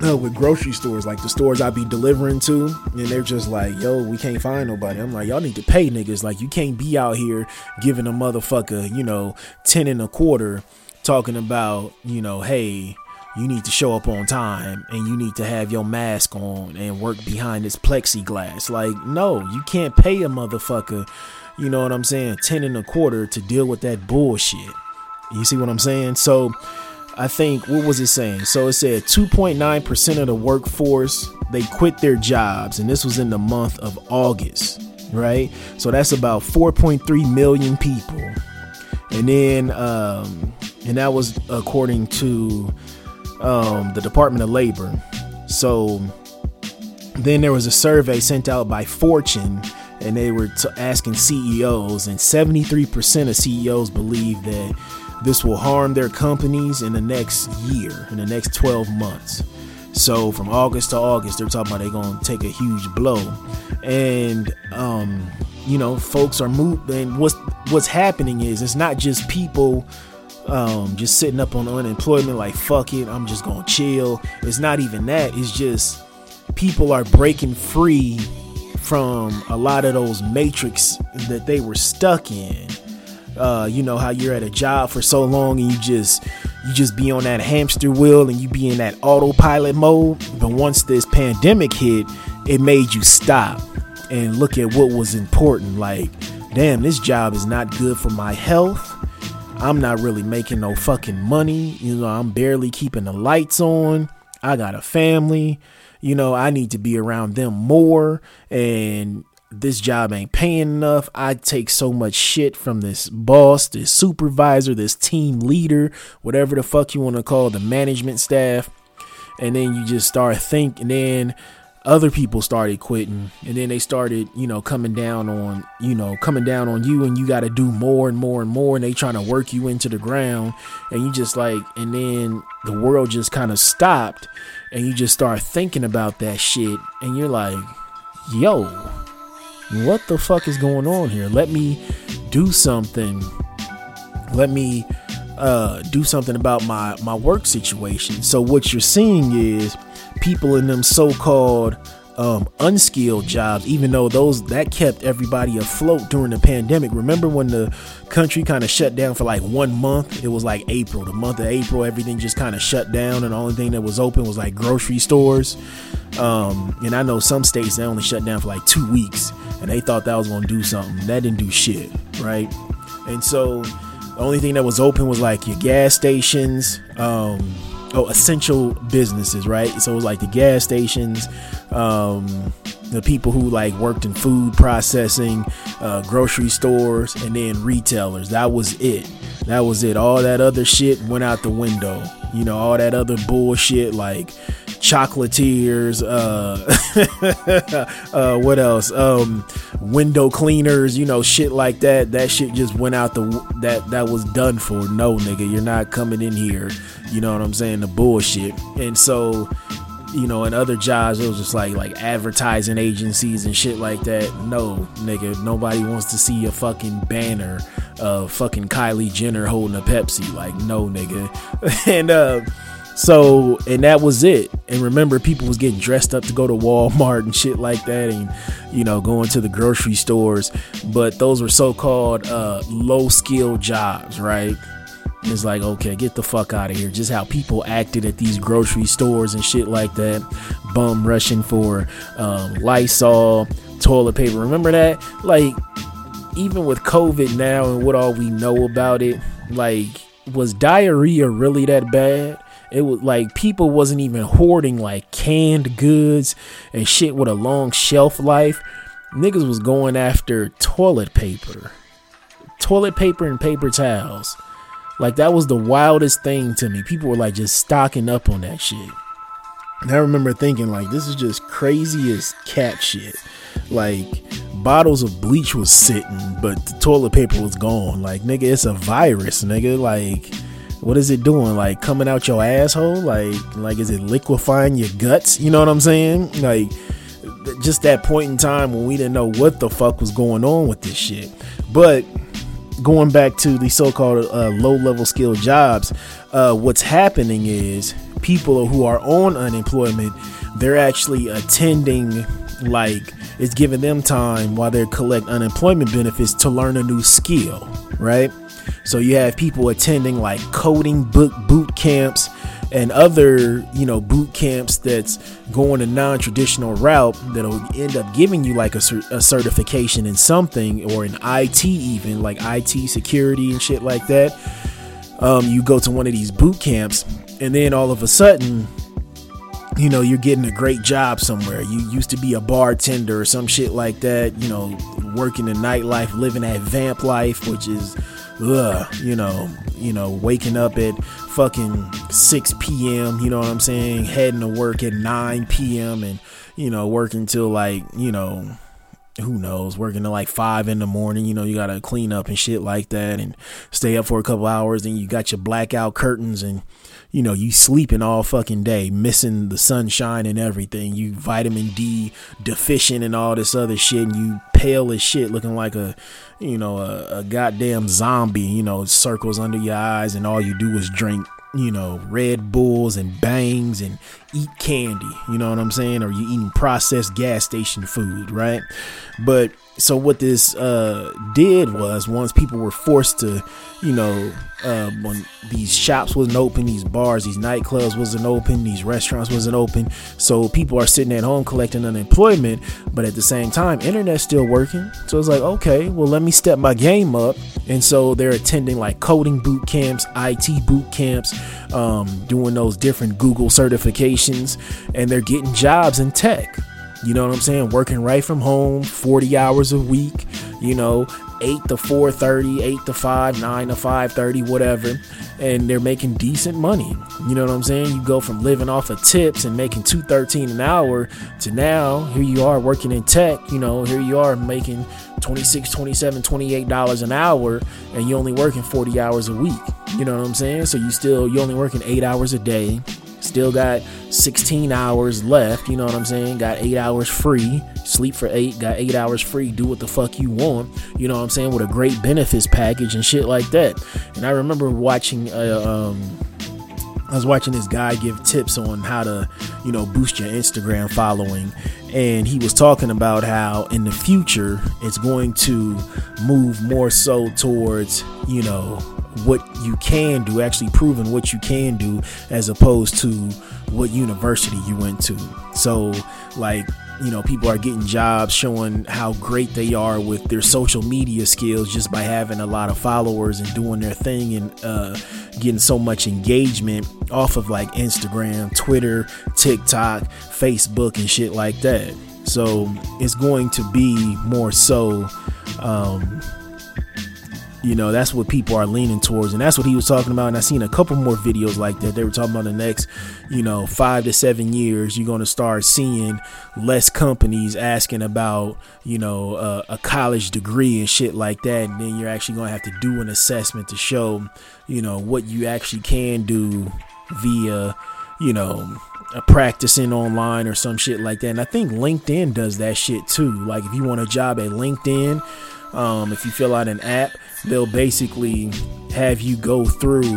with grocery stores, like the stores I be delivering to, and they're just like, yo, we can't find nobody. I'm like, y'all need to pay niggas. Like, you can't be out here giving a motherfucker, you know, 10 and a quarter, talking about, you know, hey, you need to show up on time and you need to have your mask on and work behind this plexiglass. Like, no, you can't pay a motherfucker, you know what I'm saying, 10 and a quarter to deal with that bullshit. You see what I'm saying? So I think, what was it saying? So it said 2.9% of the workforce, they quit their jobs. And this was in the month of August, right? So that's about 4.3 million people. And then, and that was according to the Department of Labor. So then there was a survey sent out by Fortune, and they were asking CEOs, and 73% of CEOs believe that this will harm their companies in the next year, in the next 12 months. So from August to August, they're talking about they're going to take a huge blow. And, you know, folks are moving. What's happening is, it's not just people just sitting up on unemployment like, fuck it, I'm just going to chill. It's not even that. It's just people are breaking free from a lot of those matrix that they were stuck in. You know how you're at a job for so long and you just be on that hamster wheel and you be in that autopilot mode. But once this pandemic hit, it made you stop and look at what was important. Like, damn, this job is not good for my health. I'm not really making no fucking money. You know, I'm barely keeping the lights on. I got a family. You know, I need to be around them more, and this job ain't paying enough. I take so much shit from this boss, this supervisor, this team leader, whatever the fuck you want to call the management staff. And then you just start thinking, and then other people started quitting, and then they started, you know, coming down on you, and you got to do more and more and more, and they trying to work you into the ground, and you just like, and then the world just kind of stopped, and you just start thinking about that shit, and you're like, yo, what the fuck is going on here? Let me do something. Let me do something about my work situation. So what you're seeing is people in them so-called unskilled jobs, even though those that kept everybody afloat during the pandemic. Remember when the country kind of shut down for like 1 month? It was like April, the month of April, everything just kind of shut down, and the only thing that was open was like grocery stores. And I know some states, they only shut down for like 2 weeks, and they thought that was gonna do something. That didn't do shit, right? And so the only thing that was open was like your gas stations, essential businesses, right? So it was like the gas stations, the people who like worked in food processing, grocery stores, and then retailers. That was it. All that other shit went out the window. You know, all that other bullshit like chocolatiers, what else? Window cleaners, you know, shit like that. That shit just went out that was done for. No, nigga, you're not coming in here. You know what I'm saying? The bullshit. And so, you know, in other jobs, it was just like advertising agencies and shit like that. No, nigga, nobody wants to see a fucking banner of fucking Kylie Jenner holding a Pepsi. Like, no, nigga. And So, and that was it. And remember, people was getting dressed up to go to Walmart and shit like that, and, you know, going to the grocery stores. But those were so-called low skill jobs, right? And it's like, okay, get the fuck out of here. Just how people acted at these grocery stores and shit like that. Bum rushing for Lysol, toilet paper. Remember that? Like, even with COVID now and what all we know about it, like, was diarrhea really that bad? It was like people wasn't even hoarding like canned goods and shit with a long shelf life. Niggas was going after toilet paper and paper towels. Like, that was the wildest thing to me. People were like just stocking up on that shit. And I remember thinking, like, this is just crazy as cat shit. Like, bottles of bleach was sitting, but the toilet paper was gone. Like, nigga, it's a virus, nigga. Like, what is it doing? Like, coming out your asshole? Like, is it liquefying your guts? You know what I'm saying? Like, just that point in time when we didn't know what the fuck was going on with this shit. But going back to the so-called low-level skilled jobs, what's happening is people who are on unemployment, they're actually attending, like, it's giving them time while they collect unemployment benefits to learn a new skill, right? So you have people attending like coding boot camps and other, you know, boot camps that's going a non-traditional route that'll end up giving you like a certification in something, or in IT, even like IT security and shit like that. You go to one of these boot camps, and then all of a sudden, you know, you're getting a great job somewhere. You used to be a bartender or some shit like that, you know, working the nightlife, living that vamp life, which is, you know, waking up at fucking 6 p.m., you know what I'm saying, heading to work at 9 p.m. and, you know, working till like, you know, who knows, working till like 5 in the morning. You know, you got to clean up and shit like that and stay up for a couple hours, and you got your blackout curtains, and, you know, you sleeping all fucking day, missing the sunshine and everything. You vitamin D deficient and all this other shit, and you pale as shit, looking like a, you know, a goddamn zombie, you know, circles under your eyes, and all you do is drink, you know, Red Bulls and Bangs and eat candy, you know what I'm saying? Or you eating processed gas station food, right? But so what this did was, once people were forced to, you know, when these shops wasn't open, these bars, these nightclubs wasn't open, these restaurants wasn't open, so people are sitting at home collecting unemployment, but at the same time, internet's still working. So it's like, okay, well, let me step my game up. And so they're attending like coding boot camps, IT boot camps, doing those different Google certifications, and they're getting jobs in tech. You know what I'm saying? Working right from home, 40 hours a week, you know, 8 to 4:30, 8 to 5, 9 to 5:30, whatever. And they're making decent money. You know what I'm saying? You go from living off of tips and making $2.13 an hour to now, here you are working in tech. You know, here you are making $26, $27, $28 an hour, and you're only working 40 hours a week. You know what I'm saying? So you're only working 8 hours a day. Still got 16 hours left, you know what I'm saying? Got 8 hours free, sleep for 8, got 8 hours free, do what the fuck you want, you know what I'm saying, with a great benefits package and shit like that. And I remember watching, I was watching this guy give tips on how to, you know, boost your Instagram following. And he was talking about how in the future, it's going to move more so towards, you know, what you can do, actually proving what you can do, as opposed to what university you went to. So, like, you know, people are getting jobs showing how great they are with their social media skills just by having a lot of followers and doing their thing, and getting so much engagement off of like Instagram, Twitter, TikTok, Facebook and shit like that. So it's going to be more so, you know, that's what people are leaning towards. And that's what he was talking about. And I seen a couple more videos like that. They were talking about the next, you know, 5 to 7 years, you're going to start seeing less companies asking about, you know, a college degree and shit like that. And then you're actually going to have to do an assessment to show, you know, what you actually can do via, you know, practicing online or some shit like that. And I think LinkedIn does that shit too. Like, if you want a job at LinkedIn, if you fill out an app, they'll basically have you go through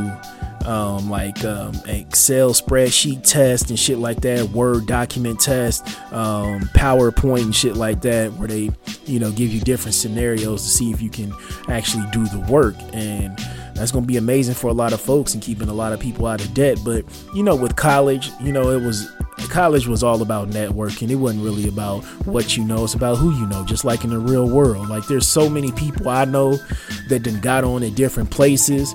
Excel spreadsheet test and shit like that, Word document test, PowerPoint and shit like that, where they, you know, give you different scenarios to see if you can actually do the work. And that's going to be amazing for a lot of folks and keeping a lot of people out of debt. But, you know, with college, you know, college was all about networking. It wasn't really about what you know. It's about who you know, just like in the real world. Like, there's so many people I know that then got on at different places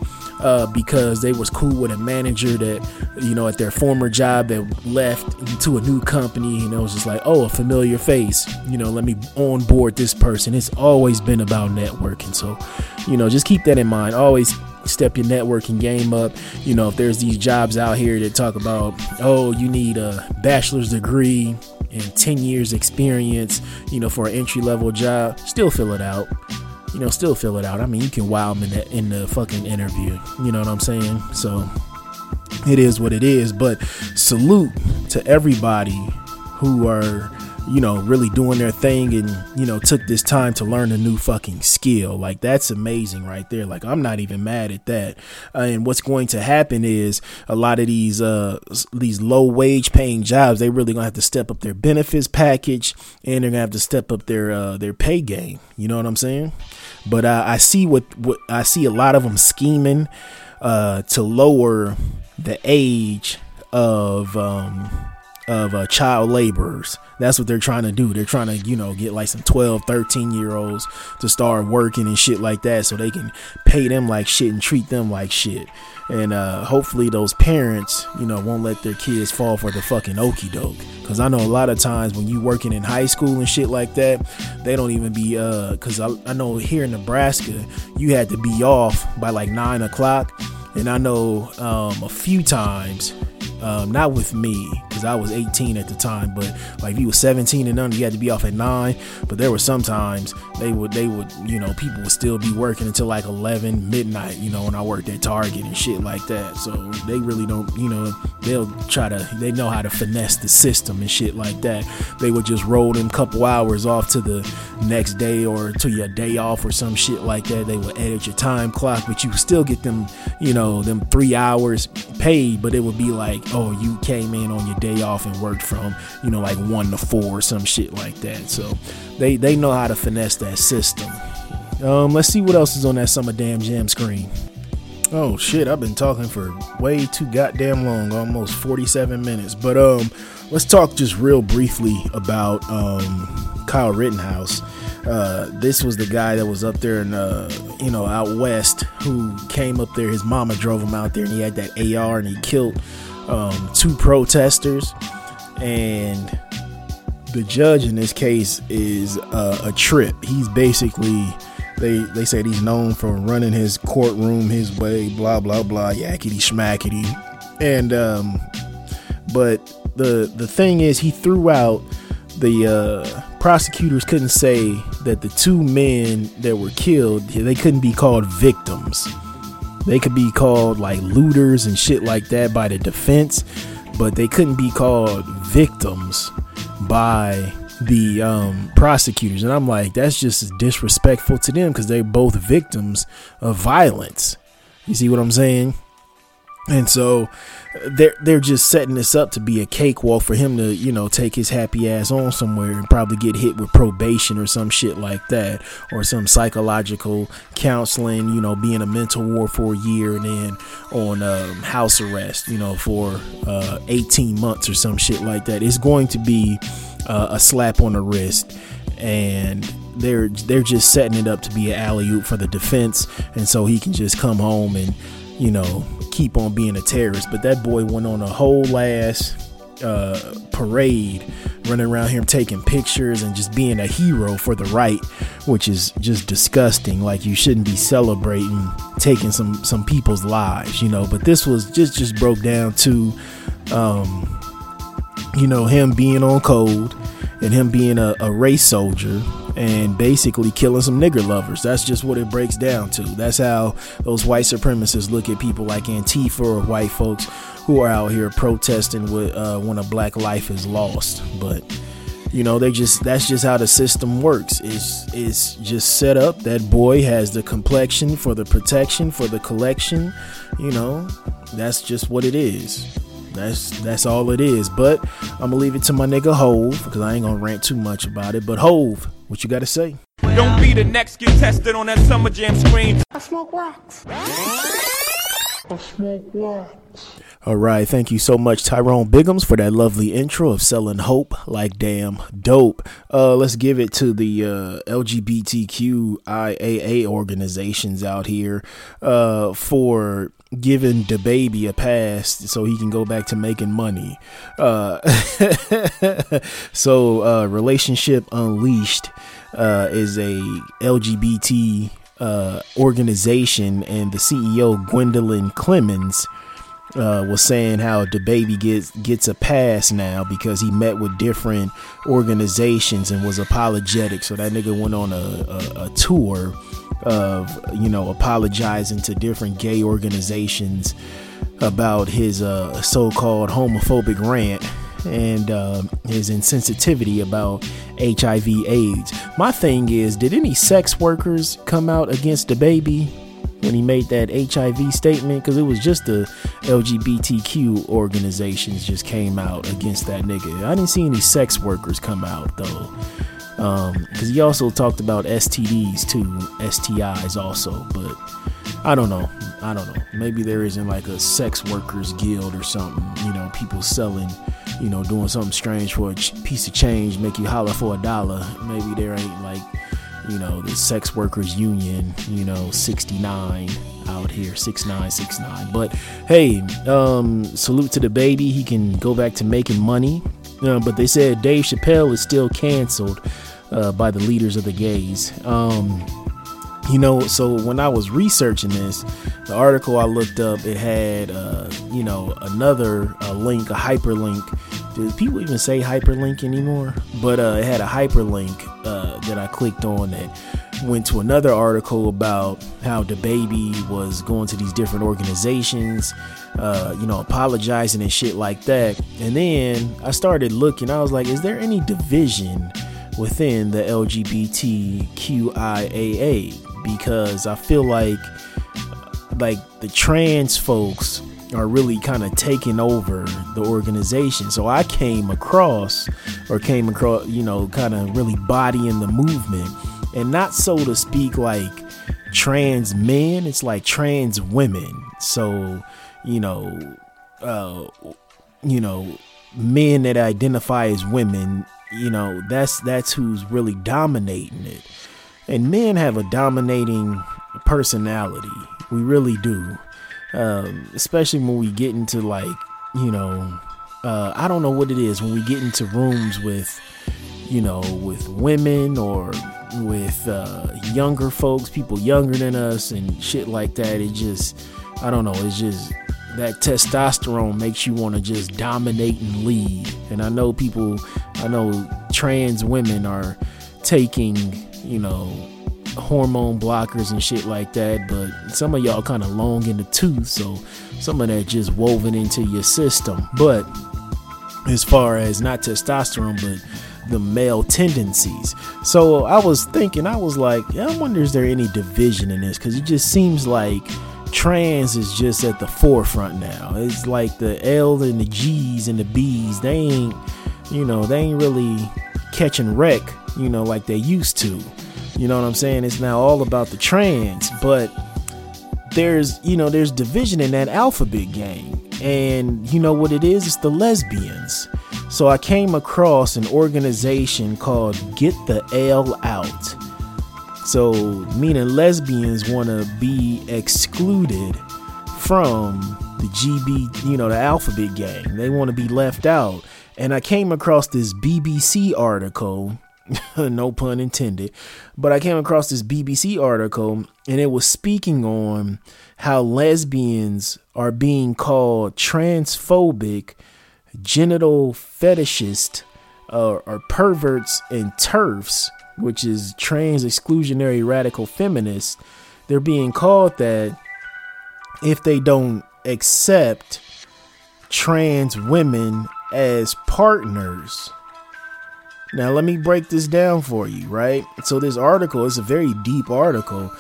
because they was cool with a manager that, you know, at their former job that left to a new company, and it was just like, oh, a familiar face, you know, let me onboard this person. It's always been about networking. So, you know, just keep that in mind. Always step your networking game up. You know, if there's these jobs out here that talk about, oh, you need a bachelor's degree and 10 years experience, you know, for an entry-level job, still fill it out. You know, still fill it out. I mean, you can wow them in the fucking interview, you know what I'm saying? So it is what it is. But salute to everybody who are, you know, really doing their thing and, you know, took this time to learn a new fucking skill. Like, that's amazing right there. Like, I'm not even mad at that. And what's going to happen is a lot of these low wage paying jobs, they really gonna have to step up their benefits package, and they're gonna have to step up their pay game. You know what I'm saying? But I see what I see a lot of them scheming to lower the age of child laborers. That's what they're trying to do. They're trying to, you know, get like some 12, 13-year-olds to start working and shit like that, so they can pay them like shit and treat them like shit. And hopefully those parents, you know, won't let their kids fall for the fucking okie doke. Because I know a lot of times when you working in high school and shit like that, they don't even be because I know here in Nebraska, you had to be off by like 9 o'clock. And I know a few times, not with me, because I was 18 at the time, but like if you were 17 and under, you had to be off at 9. But there were sometimes they would, you know, people would still be working until like 11 midnight, you know, when I worked at Target and shit like that. So they really don't, you know, they know how to finesse the system and shit like that. They would just roll them couple hours off to the next day or to your day off or some shit like that. They would edit your time clock, but you still get them, you know, them 3 hours paid, but it would be like, oh, you came in on your day off and worked from, you know, like 1 to 4 or some shit like that. So they know how to finesse that system. Let's see what else is on that Summer Damn Jam screen. Oh shit, I've been talking for way too goddamn long, almost 47 minutes. But let's talk just real briefly about Kyle Rittenhouse. This was the guy that was up there in, you know, out west, who came up there. His mama drove him out there, and he had that AR, and he killed two protesters. And the judge in this case is a trip. He's basically, they said he's known for running his courtroom his way, blah blah blah, yakety schmackety. And but the thing is, he threw out the prosecutors couldn't say that the two men that were killed, they couldn't be called victims. They could be called like looters and shit like that by the defense, but they couldn't be called victims by the prosecutors. And I'm like, that's just disrespectful to them, because they're both victims of violence. You see what I'm saying? And so they're just setting this up to be a cakewalk for him to, you know, take his happy ass on somewhere and probably get hit with probation or some shit like that, or some psychological counseling, you know, be in a mental ward for a year, and then on house arrest, you know, for 18 months or some shit like that. It's going to be a slap on the wrist, and they're just setting it up to be an alley-oop for the defense, and so he can just come home and, you know, keep on being a terrorist. But that boy went on a whole ass parade, running around here taking pictures and just being a hero for the right, which is just disgusting. Like, you shouldn't be celebrating taking some people's lives, you know. But this was just broke down to you know, him being on code and him being a race soldier, and basically killing some nigger lovers. That's just what it breaks down to. That's how those white supremacists look at people like Antifa or white folks who are out here protesting when a black life is lost. But You know, that's just how the system works. It's just set up. That boy has the complexion for the protection, for the collection. You know, that's just what it is. That's all it is. But I'm gonna leave it to my nigga Hove, because I ain't gonna rant too much about it. But Hove, what you gotta say? Don't be the next contestant on that Summer Jam screen. I smoke rocks. All right, thank you so much, Tyrone Biggums, for that lovely intro of selling hope like damn dope. Let's give it to the LGBTQIAA organizations out here for giving DaBaby a pass so he can go back to making money. So Relationship Unleashed is a LGBT organization, and the CEO, Gwendolyn Clemens, was saying how DaBaby gets a pass now because he met with different organizations and was apologetic. So that nigga went on a tour of, you know, apologizing to different gay organizations about his so-called homophobic rant and his insensitivity about HIV/AIDS. My thing is, did any sex workers come out against DaBaby when he made that HIV statement? Because it was just the LGBTQ organizations just came out against that nigga. I didn't see any sex workers come out though, because he also talked about STDs too, STIs also. But I don't know, maybe there isn't like a sex workers guild or something, you know, people selling, you know, doing something strange for a piece of change, make you holler for $1. Maybe there ain't like, you know, the sex workers union, you know, 69 out here, 6969. But hey, salute to DaBaby. He can go back to making money. But they said Dave Chappelle is still canceled by the leaders of the gays. You know, so when I was researching this, the article I looked up, it had, you know, another link, a hyperlink. Do people even say hyperlink anymore? But it had a hyperlink that I clicked on that went to another article about how DaBaby was going to these different organizations, you know, apologizing and shit like that. And then I started looking. I was like, is there any division within the LGBTQIAA? Because I feel like the trans folks are really kind of taking over the organization. So I came across, you know, kind of really bodying the movement, and not so to speak like trans men, it's like trans women. So, you know, men that identify as women, you know, that's who's really dominating it. And men have a dominating personality. We really do. Especially when we get into, like, you know, I don't know what it is, when we get into rooms with, you know, with women or with younger folks, people younger than us and shit like that. It just, I don't know, it's just that testosterone makes you want to just dominate and lead. And I know trans women are taking, you know, hormone blockers and shit like that, but some of y'all kind of long in the tooth, so some of that just woven into your system. But as far as not testosterone, but the male tendencies. So I was thinking, I was like, yeah, I wonder is there any division in this, because it just seems like trans is just at the forefront now. It's like the L and the G's and the B's, they ain't really catching wreck, you know, like they used to. You know what I'm saying? It's now all about the trans, but there's division in that alphabet game. And you know what it is? It's the lesbians. So I came across an organization called Get the L Out. So meaning lesbians want to be excluded from the GB, you know, the alphabet game. They want to be left out. And I came across this BBC article. No pun intended, but I came across this BBC article, and it was speaking on how lesbians are being called transphobic, genital fetishist, or perverts and TERFs, which is trans exclusionary radical feminists. They're being called that if they don't accept trans women as partners. Now, let me break this down for you, right? So this article is a very deep article,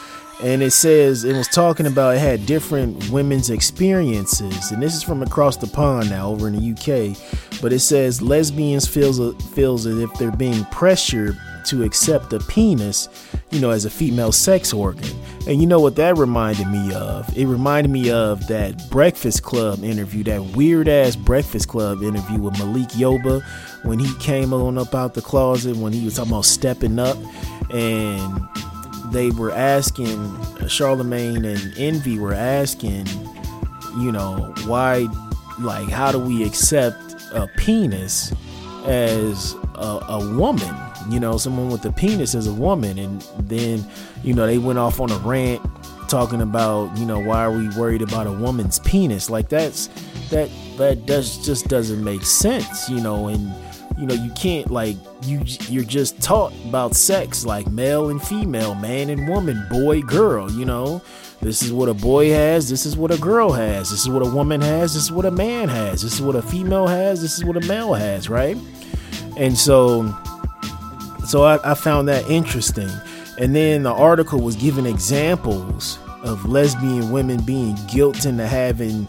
and it says it was talking about it had different women's experiences. And this is from across the pond now over in the UK. But it says lesbians feels as if they're being pressured to accept a penis, you know, as a female sex organ. And you know what that reminded me of? It reminded me of that Breakfast Club interview, that weird ass Breakfast Club interview with Malik Yoba, when he came on up out the closet, when he was talking about stepping up, and they were asking, Charlemagne and Envy were asking, you know, why, like, how do we accept a penis as a woman? You know, someone with a penis as a woman. And then, you know, they went off on a rant talking about, you know, why are we worried about a woman's penis? Like, that just doesn't make sense, you know. And you know, you can't, like, you're just taught about sex, like male and female, man and woman, boy, girl. You know, this is what a boy has, this is what a girl has, this is what a woman has, this is what a man has, this is what a female has, this is what a male has, right? And so I found that interesting. And then the article was giving examples of lesbian women being guilted into having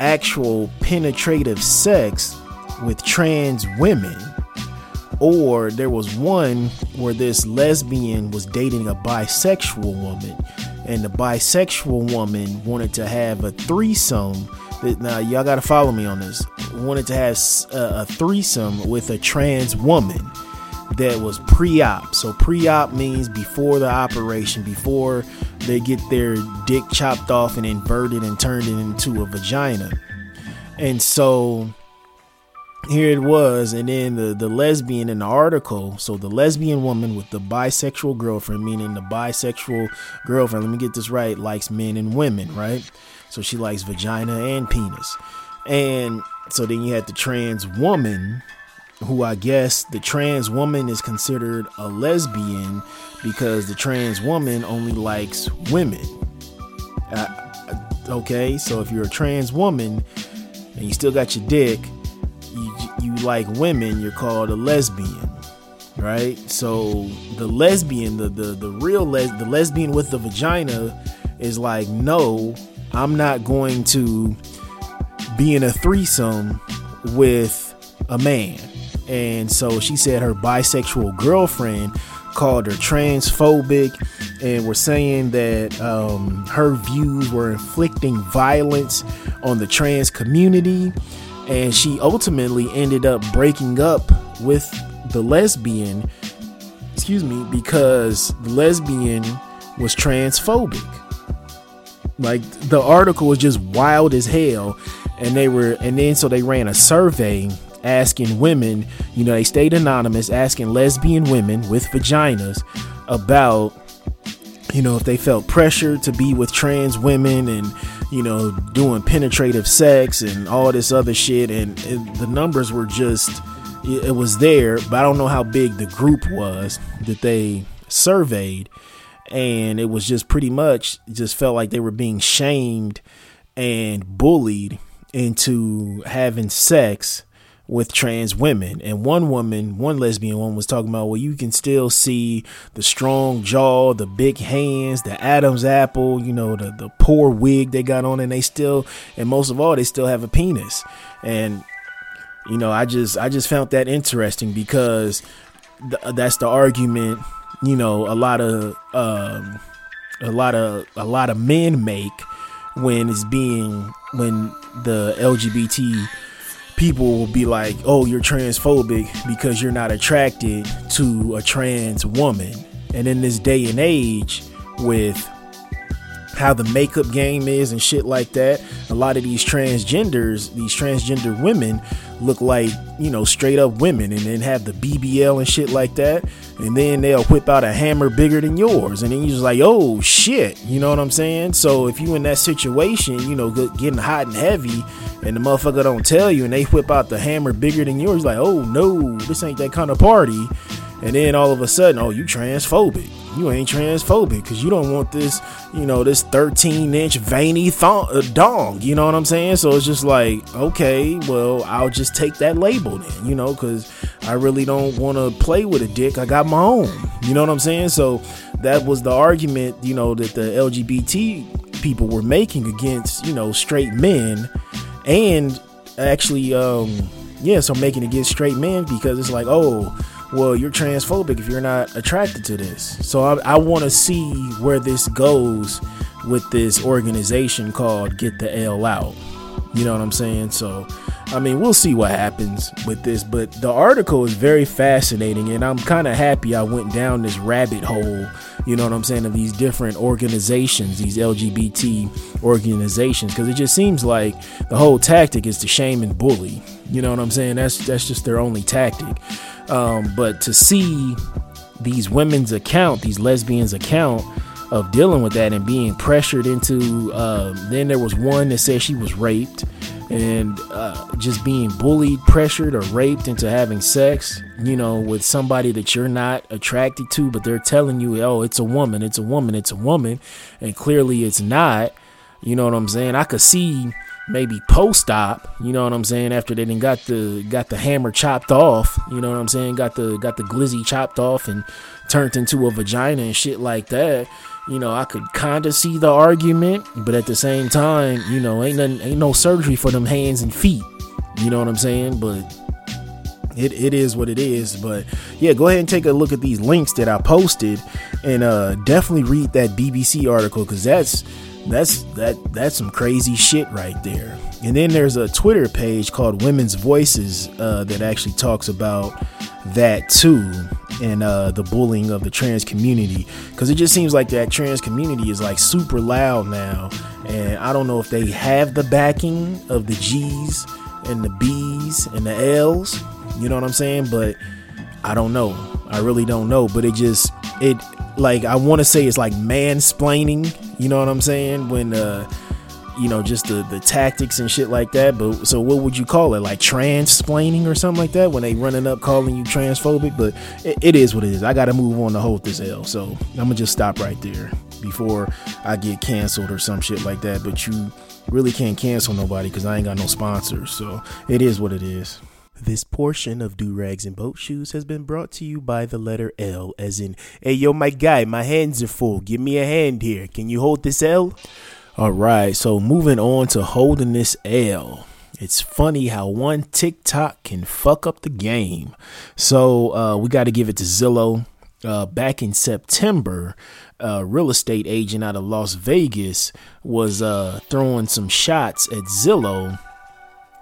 actual penetrative sex with trans women. Or there was one where this lesbian was dating a bisexual woman, and the bisexual woman wanted to have a threesome. Now, y'all gotta follow me on this. Wanted to have a threesome with a trans woman that was pre-op. So pre-op means before the operation, before they get their dick chopped off and inverted and turned it into a vagina. And so here it was. And then the lesbian in the article, so the lesbian woman with the bisexual girlfriend, meaning the bisexual girlfriend, let me get this right, likes men and women, right? So she likes vagina and penis. And so then you had the trans woman, who I guess the trans woman is considered a lesbian because the trans woman only likes women. Okay, so if you're a trans woman and you still got your dick, you like women, you're called a lesbian, right? So the lesbian, the lesbian with the vagina is like, no, I'm not going to be in a threesome with a man. And so she said her bisexual girlfriend called her transphobic and were saying that her views were inflicting violence on the trans community. And she ultimately ended up breaking up with the lesbian, because the lesbian was transphobic. Like, the article was just wild as hell. And so they ran a survey asking women, you know, they stayed anonymous, asking lesbian women with vaginas about, you know, if they felt pressure to be with trans women and, you know, doing penetrative sex and all this other shit. And the numbers were just, it was there, but I don't know how big the group was that they surveyed. And it was just pretty much just felt like they were being shamed and bullied into having sex with trans women. And one lesbian woman was talking about, well, you can still see the strong jaw, the big hands, the Adam's apple, you know, the poor wig they got on, and they still, and most of all, they still have a penis. And, you know, I just found that interesting because that's the argument, you know, a lot of men make when the LGBT people will be like, oh, you're transphobic because you're not attracted to a trans woman. And in this day and age, with how the makeup game is and shit like that, a lot of these transgender women look like, you know, straight up women, and then have the BBL and shit like that, and then they'll whip out a hammer bigger than yours, and then you're just like, oh shit, you know what I'm saying? So if you in that situation, you know, getting hot and heavy, and the motherfucker don't tell you, and they whip out the hammer bigger than yours, like, oh no, this ain't that kind of party. And then all of a sudden, oh, you transphobic. You ain't transphobic because you don't want this, you know, this 13-inch veiny dong. You know what I'm saying? So it's just like, okay, well, I'll just take that label then, you know, because I really don't want to play with a dick. I got my own. You know what I'm saying? So that was the argument, you know, that the LGBT people were making against, you know, straight men. And actually, so making it against straight men, because it's like, oh, well, you're transphobic if you're not attracted to this. So I want to see where this goes with this organization called Get the L Out. You know what I'm saying? So, I mean, we'll see what happens with this. But the article is very fascinating, and I'm kind of happy I went down this rabbit hole, you know what I'm saying, of these different organizations, these LGBT organizations, because it just seems like the whole tactic is to shame and bully. You know what I'm saying? That's just their only tactic. But to see these women's account, these lesbians' account of dealing with that and being pressured into, then there was one that said she was raped and just being bullied, pressured, or raped into having sex, you know, with somebody that you're not attracted to, but they're telling you, oh, it's a woman, it's a woman, it's a woman, and clearly it's not. You know what I'm saying? I could see maybe post-op, you know what I'm saying, after they done got the hammer chopped off, you know what I'm saying, got the glizzy chopped off and turned into a vagina and shit like that. You know, I could kind of see the argument, but at the same time, you know, ain't no surgery for them hands and feet. You know what I'm saying? But it is what it is. But yeah, go ahead and take a look at these links that I posted, and definitely read that BBC article, because that's some crazy shit right there. And then there's a Twitter page called Women's Voices that actually talks about that too, and the bullying of the trans community, because it just seems like that trans community is like super loud now, and I don't know if they have the backing of the G's and the B's and the L's, you know what I'm saying, but I don't know, I really don't know, but it like, I want to say it's like mansplaining, you know what I'm saying, when you know, just the tactics and shit like that. But so what would you call it, like transplaining or something like that, when they running up calling you transphobic? But it is what it is. I gotta move on to hold this L, so I'm gonna just stop right there before I get canceled or some shit like that. But you really can't cancel nobody, because I ain't got no sponsors, so it is what it is. This portion of Durags and Boat Shoes has been brought to you by the letter L, as in, hey, yo, my guy, my hands are full, give me a hand here, can you hold this L? All right, so moving on to holding this L. It's funny how one TikTok can fuck up the game. So we got to give it to Zillow. Back in September, a real estate agent out of Las Vegas was throwing some shots at Zillow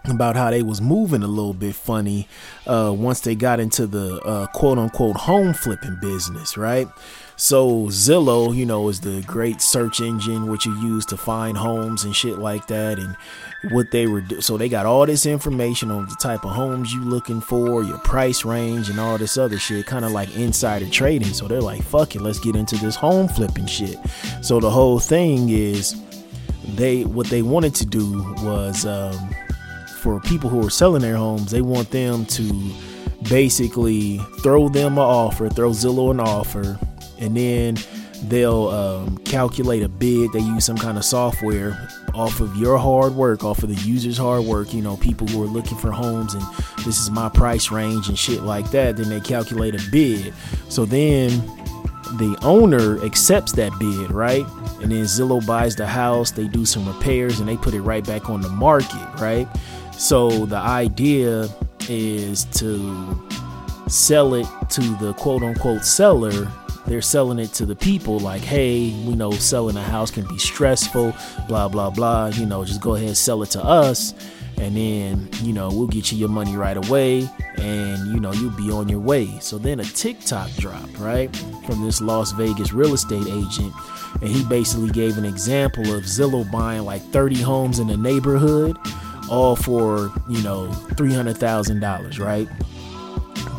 about how they was moving a little bit funny once they got into the quote unquote home flipping business, right? So Zillow, you know, is the great search engine which you use to find homes and shit like that. And what they were so they got all this information on the type of homes you looking for, your price range, and all this other shit, kind of like insider trading. So they're like, fuck it, let's get into this home flipping shit. So the whole thing is, what they wanted to do was, for people who are selling their homes, they want them to basically throw Zillow an offer. And then they'll calculate a bid. They use some kind of software off of your hard work, off of the user's hard work. You know, people who are looking for homes and this is my price range and shit like that. Then they calculate a bid. So then the owner accepts that bid, right? And then Zillow buys the house. They do some repairs and they put it right back on the market, right? So the idea is to sell it to the quote unquote seller. They're selling it to the people like, hey, we know selling a house can be stressful, blah, blah, blah. You know, just go ahead and sell it to us. And then, you know, we'll get you your money right away. And, you know, you'll be on your way. So then a TikTok dropped, right, from this Las Vegas real estate agent. And he basically gave an example of Zillow buying like 30 homes in the neighborhood, all for, you know, $300,000, right?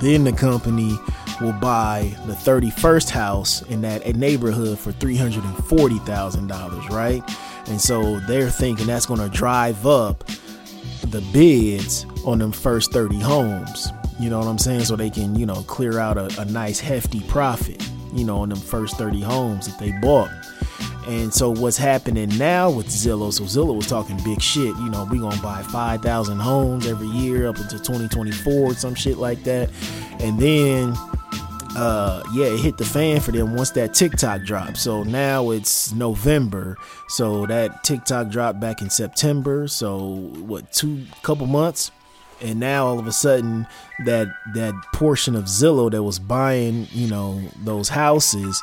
Then the company will buy the 31st house in that neighborhood for $340,000, right? And so they're thinking that's going to drive up the bids on them first 30 homes. You know what I'm saying? So they can, you know, clear out a nice hefty profit, you know, on them first 30 homes that they bought. And so what's happening now with Zillow, so Zillow was talking big shit, you know, we're going to buy 5,000 homes every year up until 2024 or some shit like that. And then, it hit the fan for them once that TikTok dropped. So now it's November. So that TikTok dropped back in September. So what, couple months? And now all of a sudden that portion of Zillow that was buying, you know, those houses,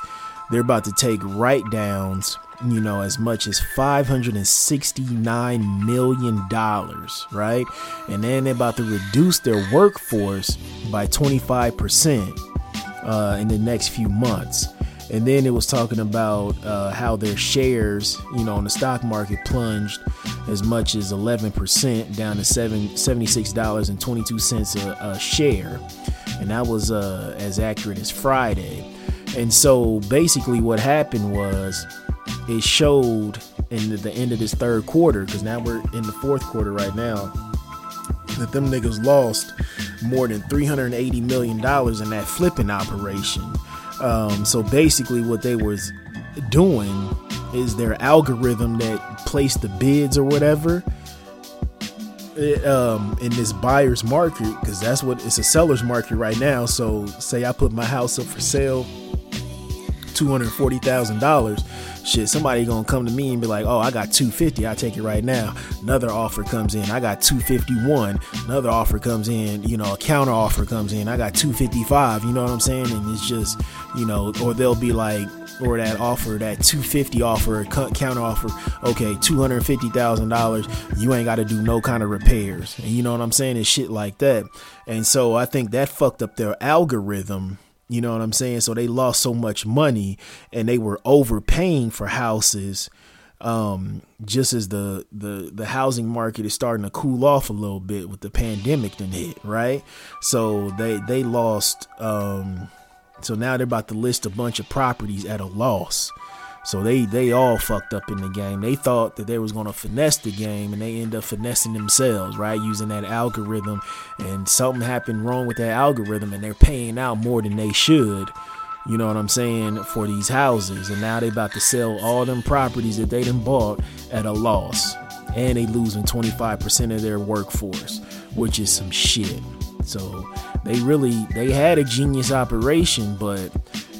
they're about to take write-downs, you know, as much as $569 million, right? And then they're about to reduce their workforce by 25% in the next few months. And then it was talking about how their shares, you know, on the stock market plunged as much as 11% down to $76.22 a share. And that was as accurate as Friday. And so basically what happened was it showed in the end of this third quarter, because now we're in the fourth quarter right now, that them niggas lost more than $380 million in that flipping operation. So basically what they was doing is their algorithm that placed the bids or whatever in this buyer's market, because that's what it's a seller's market right now. So say I put my house up for sale, $240,000. Shit, somebody gonna come to me and be like, oh, I got $250, I take it right now. Another offer comes in, I got $251. Another offer comes in, you know, a counter offer comes in, I got $255. You know what I'm saying? And it's just, you know, or they'll be like, or that offer, that $250 offer, counter offer, okay, $250,000, you ain't got to do no kind of repairs. And you know what I'm saying? It's shit like that. And so I think that fucked up their algorithm. You know what I'm saying? So they lost so much money and they were overpaying for houses. Just as the housing market is starting to cool off a little bit with the pandemic that hit, right? So they lost. So now they're about to list a bunch of properties at a loss. So they all fucked up in the game. They thought that they was going to finesse the game and they end up finessing themselves, right? Using that algorithm, and something happened wrong with that algorithm and they're paying out more than they should. You know what I'm saying? For these houses. And now they about to sell all them properties that they done bought at a loss, and they losing 25% of their workforce, which is some shit. So they had a genius operation, but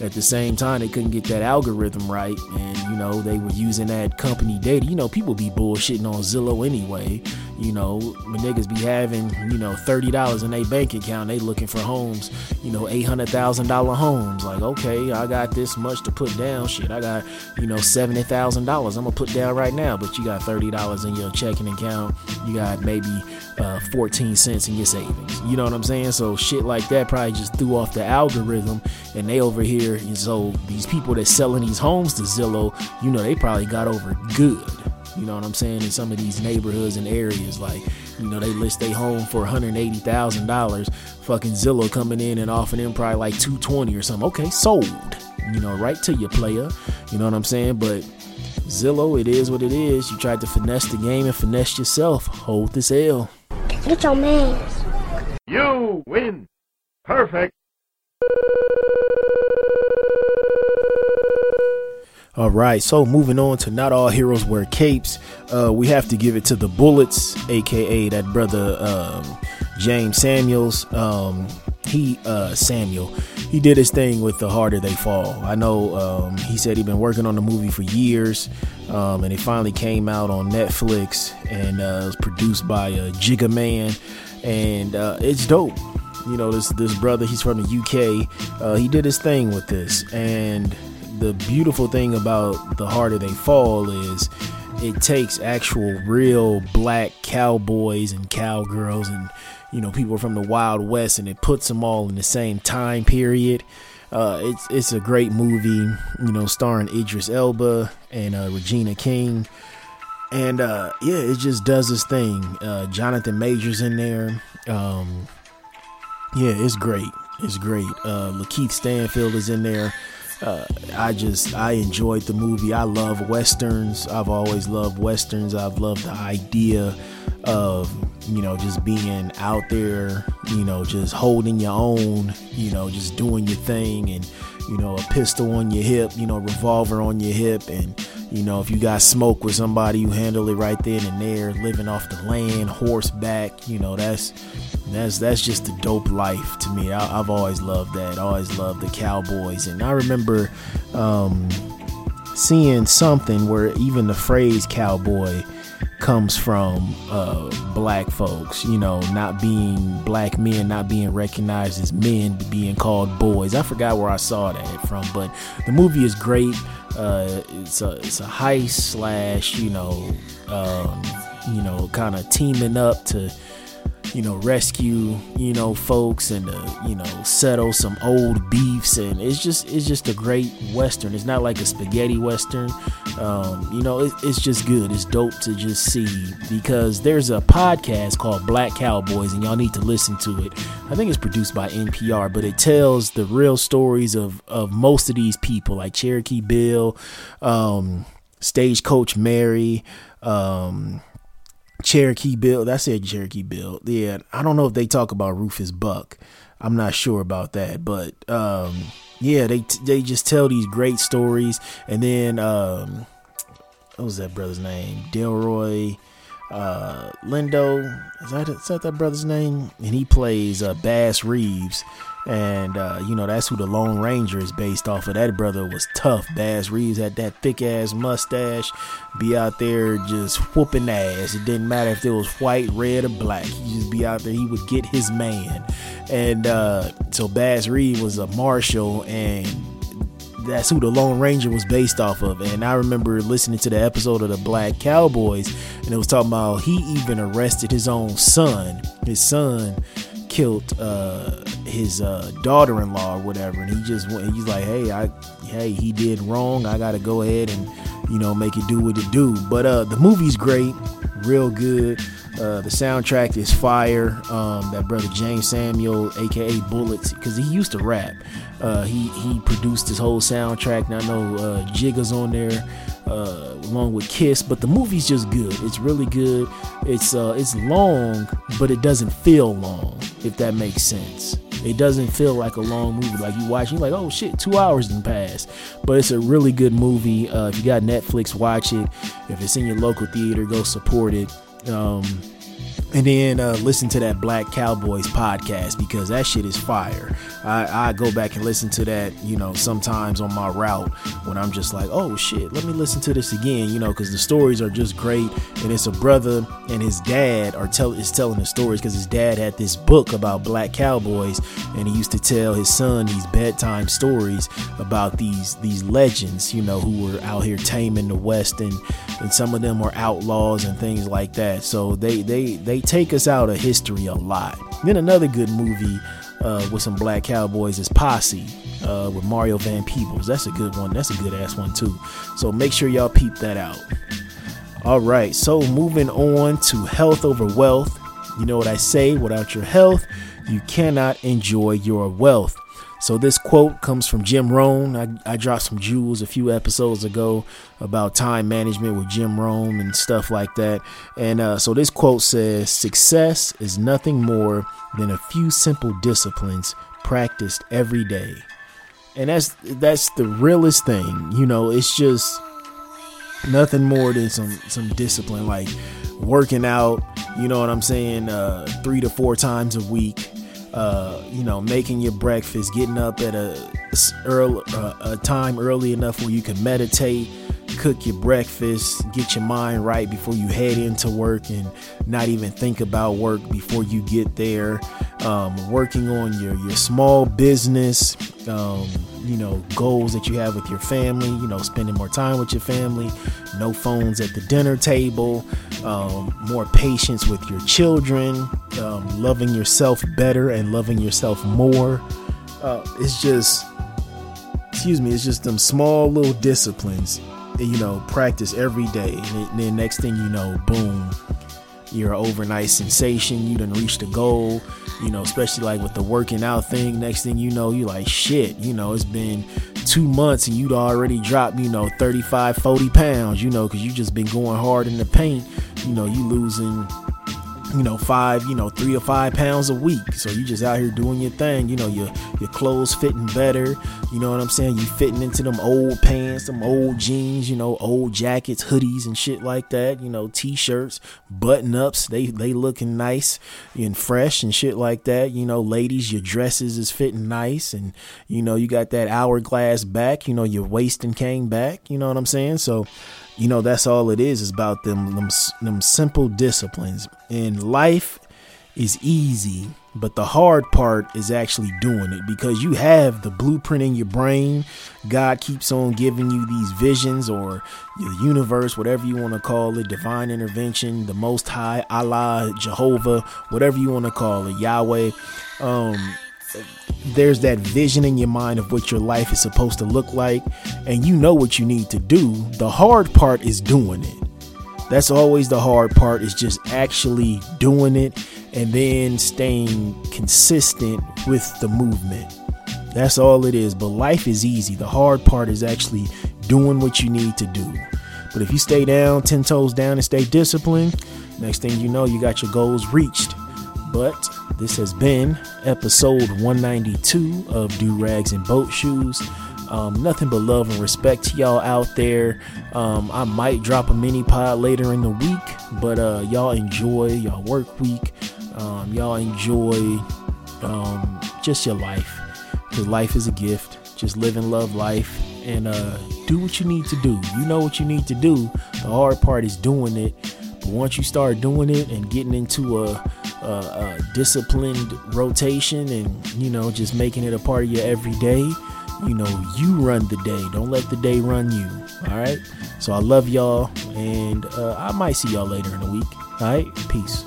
at the same time, they couldn't get that algorithm right. And, you know, they were using that company data. You know, people be bullshitting on Zillow anyway. You know, when niggas be having, you know, $30 in their bank account, they looking for homes, you know, $800,000 homes. Like, okay, I got this much to put down. Shit, I got, you know, $70,000 I'm going to put down right now. But you got $30 in your checking account. You got maybe 14 cents in your savings. You know what I'm saying? So shit like that probably just threw off the algorithm, and they over here. And so these people that's selling these homes to Zillow, you know, they probably got over good. You know what I'm saying? In some of these neighborhoods and areas, like, you know, they list their home for $180,000. Fucking Zillow coming in and offering them probably like $220 or something. Okay, sold. You know, right to your player. You know what I'm saying? But Zillow, it is what it is. You tried to finesse the game and finesse yourself. Hold this L. Get your man. You win. Perfect. All right, so moving on to Not All Heroes Wear Capes. We have to give it to the Bullets, aka that brother James Samuels. He did his thing with The Harder They Fall. I know he said he'd been working on the movie for years, and it finally came out on Netflix, and it was produced by Jigga Man, and it's dope. You know, this brother, he's from the UK. He did his thing with this, and the beautiful thing about The Harder They Fall is it takes actual real black cowboys and cowgirls and, you know, people from the Wild West, and it puts them all in the same time period. It's a great movie, you know, starring Idris Elba and Regina King. And, it just does this thing. Jonathan Majors in there. It's great. It's great. Lakeith Stanfield is in there. I enjoyed the movie. I love Westerns. I've always loved Westerns. I've loved the idea of you know, just being out there, you know, just holding your own, you know, just doing your thing, and, you know, a pistol on your hip, you know, revolver on your hip, and, you know, if you got smoke with somebody, you handle it right then and there, living off the land, horseback, you know, that's just the dope life to me. I've always loved that. I always loved the Cowboys. And I remember seeing something where even the phrase cowboy comes from black folks, you know, not being black men, not being recognized as men, but being called boys. I forgot where I saw that from, but the movie is great. It's a heist slash, you know, kind of teaming up to, you know, rescue, you know, folks, and to, you know, settle some old beefs. And it's just a great Western. It's not like a spaghetti Western. You know, it's just good. It's dope to just see, because there's a podcast called Black Cowboys, and y'all need to listen to it. I think it's produced by NPR, but it tells the real stories of most of these people, like Cherokee Bill, Stagecoach Mary, Cherokee Bill. That's it, Cherokee Bill. Yeah, I don't know if they talk about Rufus Buck. I'm not sure about that, but yeah, they just tell these great stories. And then what was that brother's name? Delroy Lindo. Is that brother's name? And he plays Bass Reeves. And, you know, that's who the Lone Ranger is based off of. That brother was tough. Bass Reeves had that thick ass mustache, be out there just whooping ass. It didn't matter if it was white, red, or black. He'd just be out there. He would get his man. And so Bass Reeves was a marshal, and that's who the Lone Ranger was based off of. And I remember listening to the episode of the Black Cowboys, and it was talking about he even arrested his own son. His son killed his daughter-in-law or whatever, and he just went, he's like, hey he did wrong, I gotta go ahead and, you know, make it do what it do. But the movie's great, real good. The soundtrack is fire. That brother James Samuel, aka Bullets, because he used to rap, he produced his whole soundtrack. And I know Jigga's on there along with Kiss. But the movie's just good. It's really good. It's long, but it doesn't feel long, if that makes sense. It doesn't feel like a long movie. Like you watch, you're like, oh shit, 2 hours didn't pass. But it's a really good movie. If you got Netflix, watch it. If it's in your local theater, go support it. And then listen to that Black Cowboys podcast, because that shit is fire. I go back and listen to that, you know, sometimes on my route when I'm just like, oh shit, let me listen to this again, you know, because the stories are just great. And it's a brother and his dad is telling the stories, because his dad had this book about Black Cowboys, and he used to tell his son these bedtime stories about these legends, you know, who were out here taming the West, and some of them were outlaws and things like that. So they take us out of history a lot. Then another good movie with some Black Cowboys is Posse with Mario Van Peebles. That's a good one. That's a good ass one too. So make sure y'all peep that out. All right, so moving on to health over wealth. You know what I say, without your health, you cannot enjoy your wealth. So this quote comes from Jim Rohn. I dropped some jewels a few episodes ago about time management with Jim Rohn and stuff like that. And so this quote says, "Success is nothing more than a few simple disciplines practiced every day." And that's the realest thing. You know, it's just nothing more than some discipline, like working out, you know what I'm saying, 3 to 4 times a week. You know, making your breakfast, getting up at a time early enough where you can meditate, cook your breakfast, get your mind right before you head into work, and not even think about work before you get there. Working on your small business, you know, goals that you have with your family, you know, spending more time with your family, no phones at the dinner table, more patience with your children, loving yourself better and loving yourself more. It's just them small little disciplines, you know, practice every day. And then next thing you know, boom, you're an overnight sensation. You done reached a goal, you know, especially like with the working out thing. Next thing you know, you like, shit, you know, it's been 2 months and you'd already dropped, you know, 35, 40 pounds, you know, because you just been going hard in the paint. You know, you losing you know, 3 to 5 pounds a week. So you just out here doing your thing, you know, your clothes fitting better, you know what I'm saying? You fitting into them old pants, them old jeans, you know, old jackets, hoodies and shit like that, you know, t-shirts, button ups, they looking nice and fresh and shit like that. You know, ladies, your dresses is fitting nice, and you know, you got that hourglass back, you know, your waist and came back, you know what I'm saying? So you know, that's all it is about them simple disciplines. And life is easy, but the hard part is actually doing it, because you have the blueprint in your brain. God keeps on giving you these visions, or your universe, whatever you want to call it, divine intervention, the Most High, Allah, Jehovah, whatever you want to call it, Yahweh. There's that vision in your mind of what your life is supposed to look like, and you know what you need to do. The hard part is doing it. That's always the hard part, is just actually doing it, and then staying consistent with the movement. That's all it is. But life is easy. The hard part is actually doing what you need to do. But if you stay down, 10 toes down, and stay disciplined, next thing you know, you got your goals reached. But this has been episode 192 of Durags and Boat Shoes. Nothing but love and respect to y'all out there. I might drop a mini pod later in the week, but y'all enjoy y'all work week. Y'all enjoy just your life, because life is a gift. Just live and love life, and do what you need to do. You know what you need to do. The hard part is doing it. But once you start doing it and getting into a disciplined rotation, and you know, just making it a part of your everyday, you know, you run the day. Don't let the day run you. All right. So I love y'all, and I might see y'all later in the week. All right. Peace.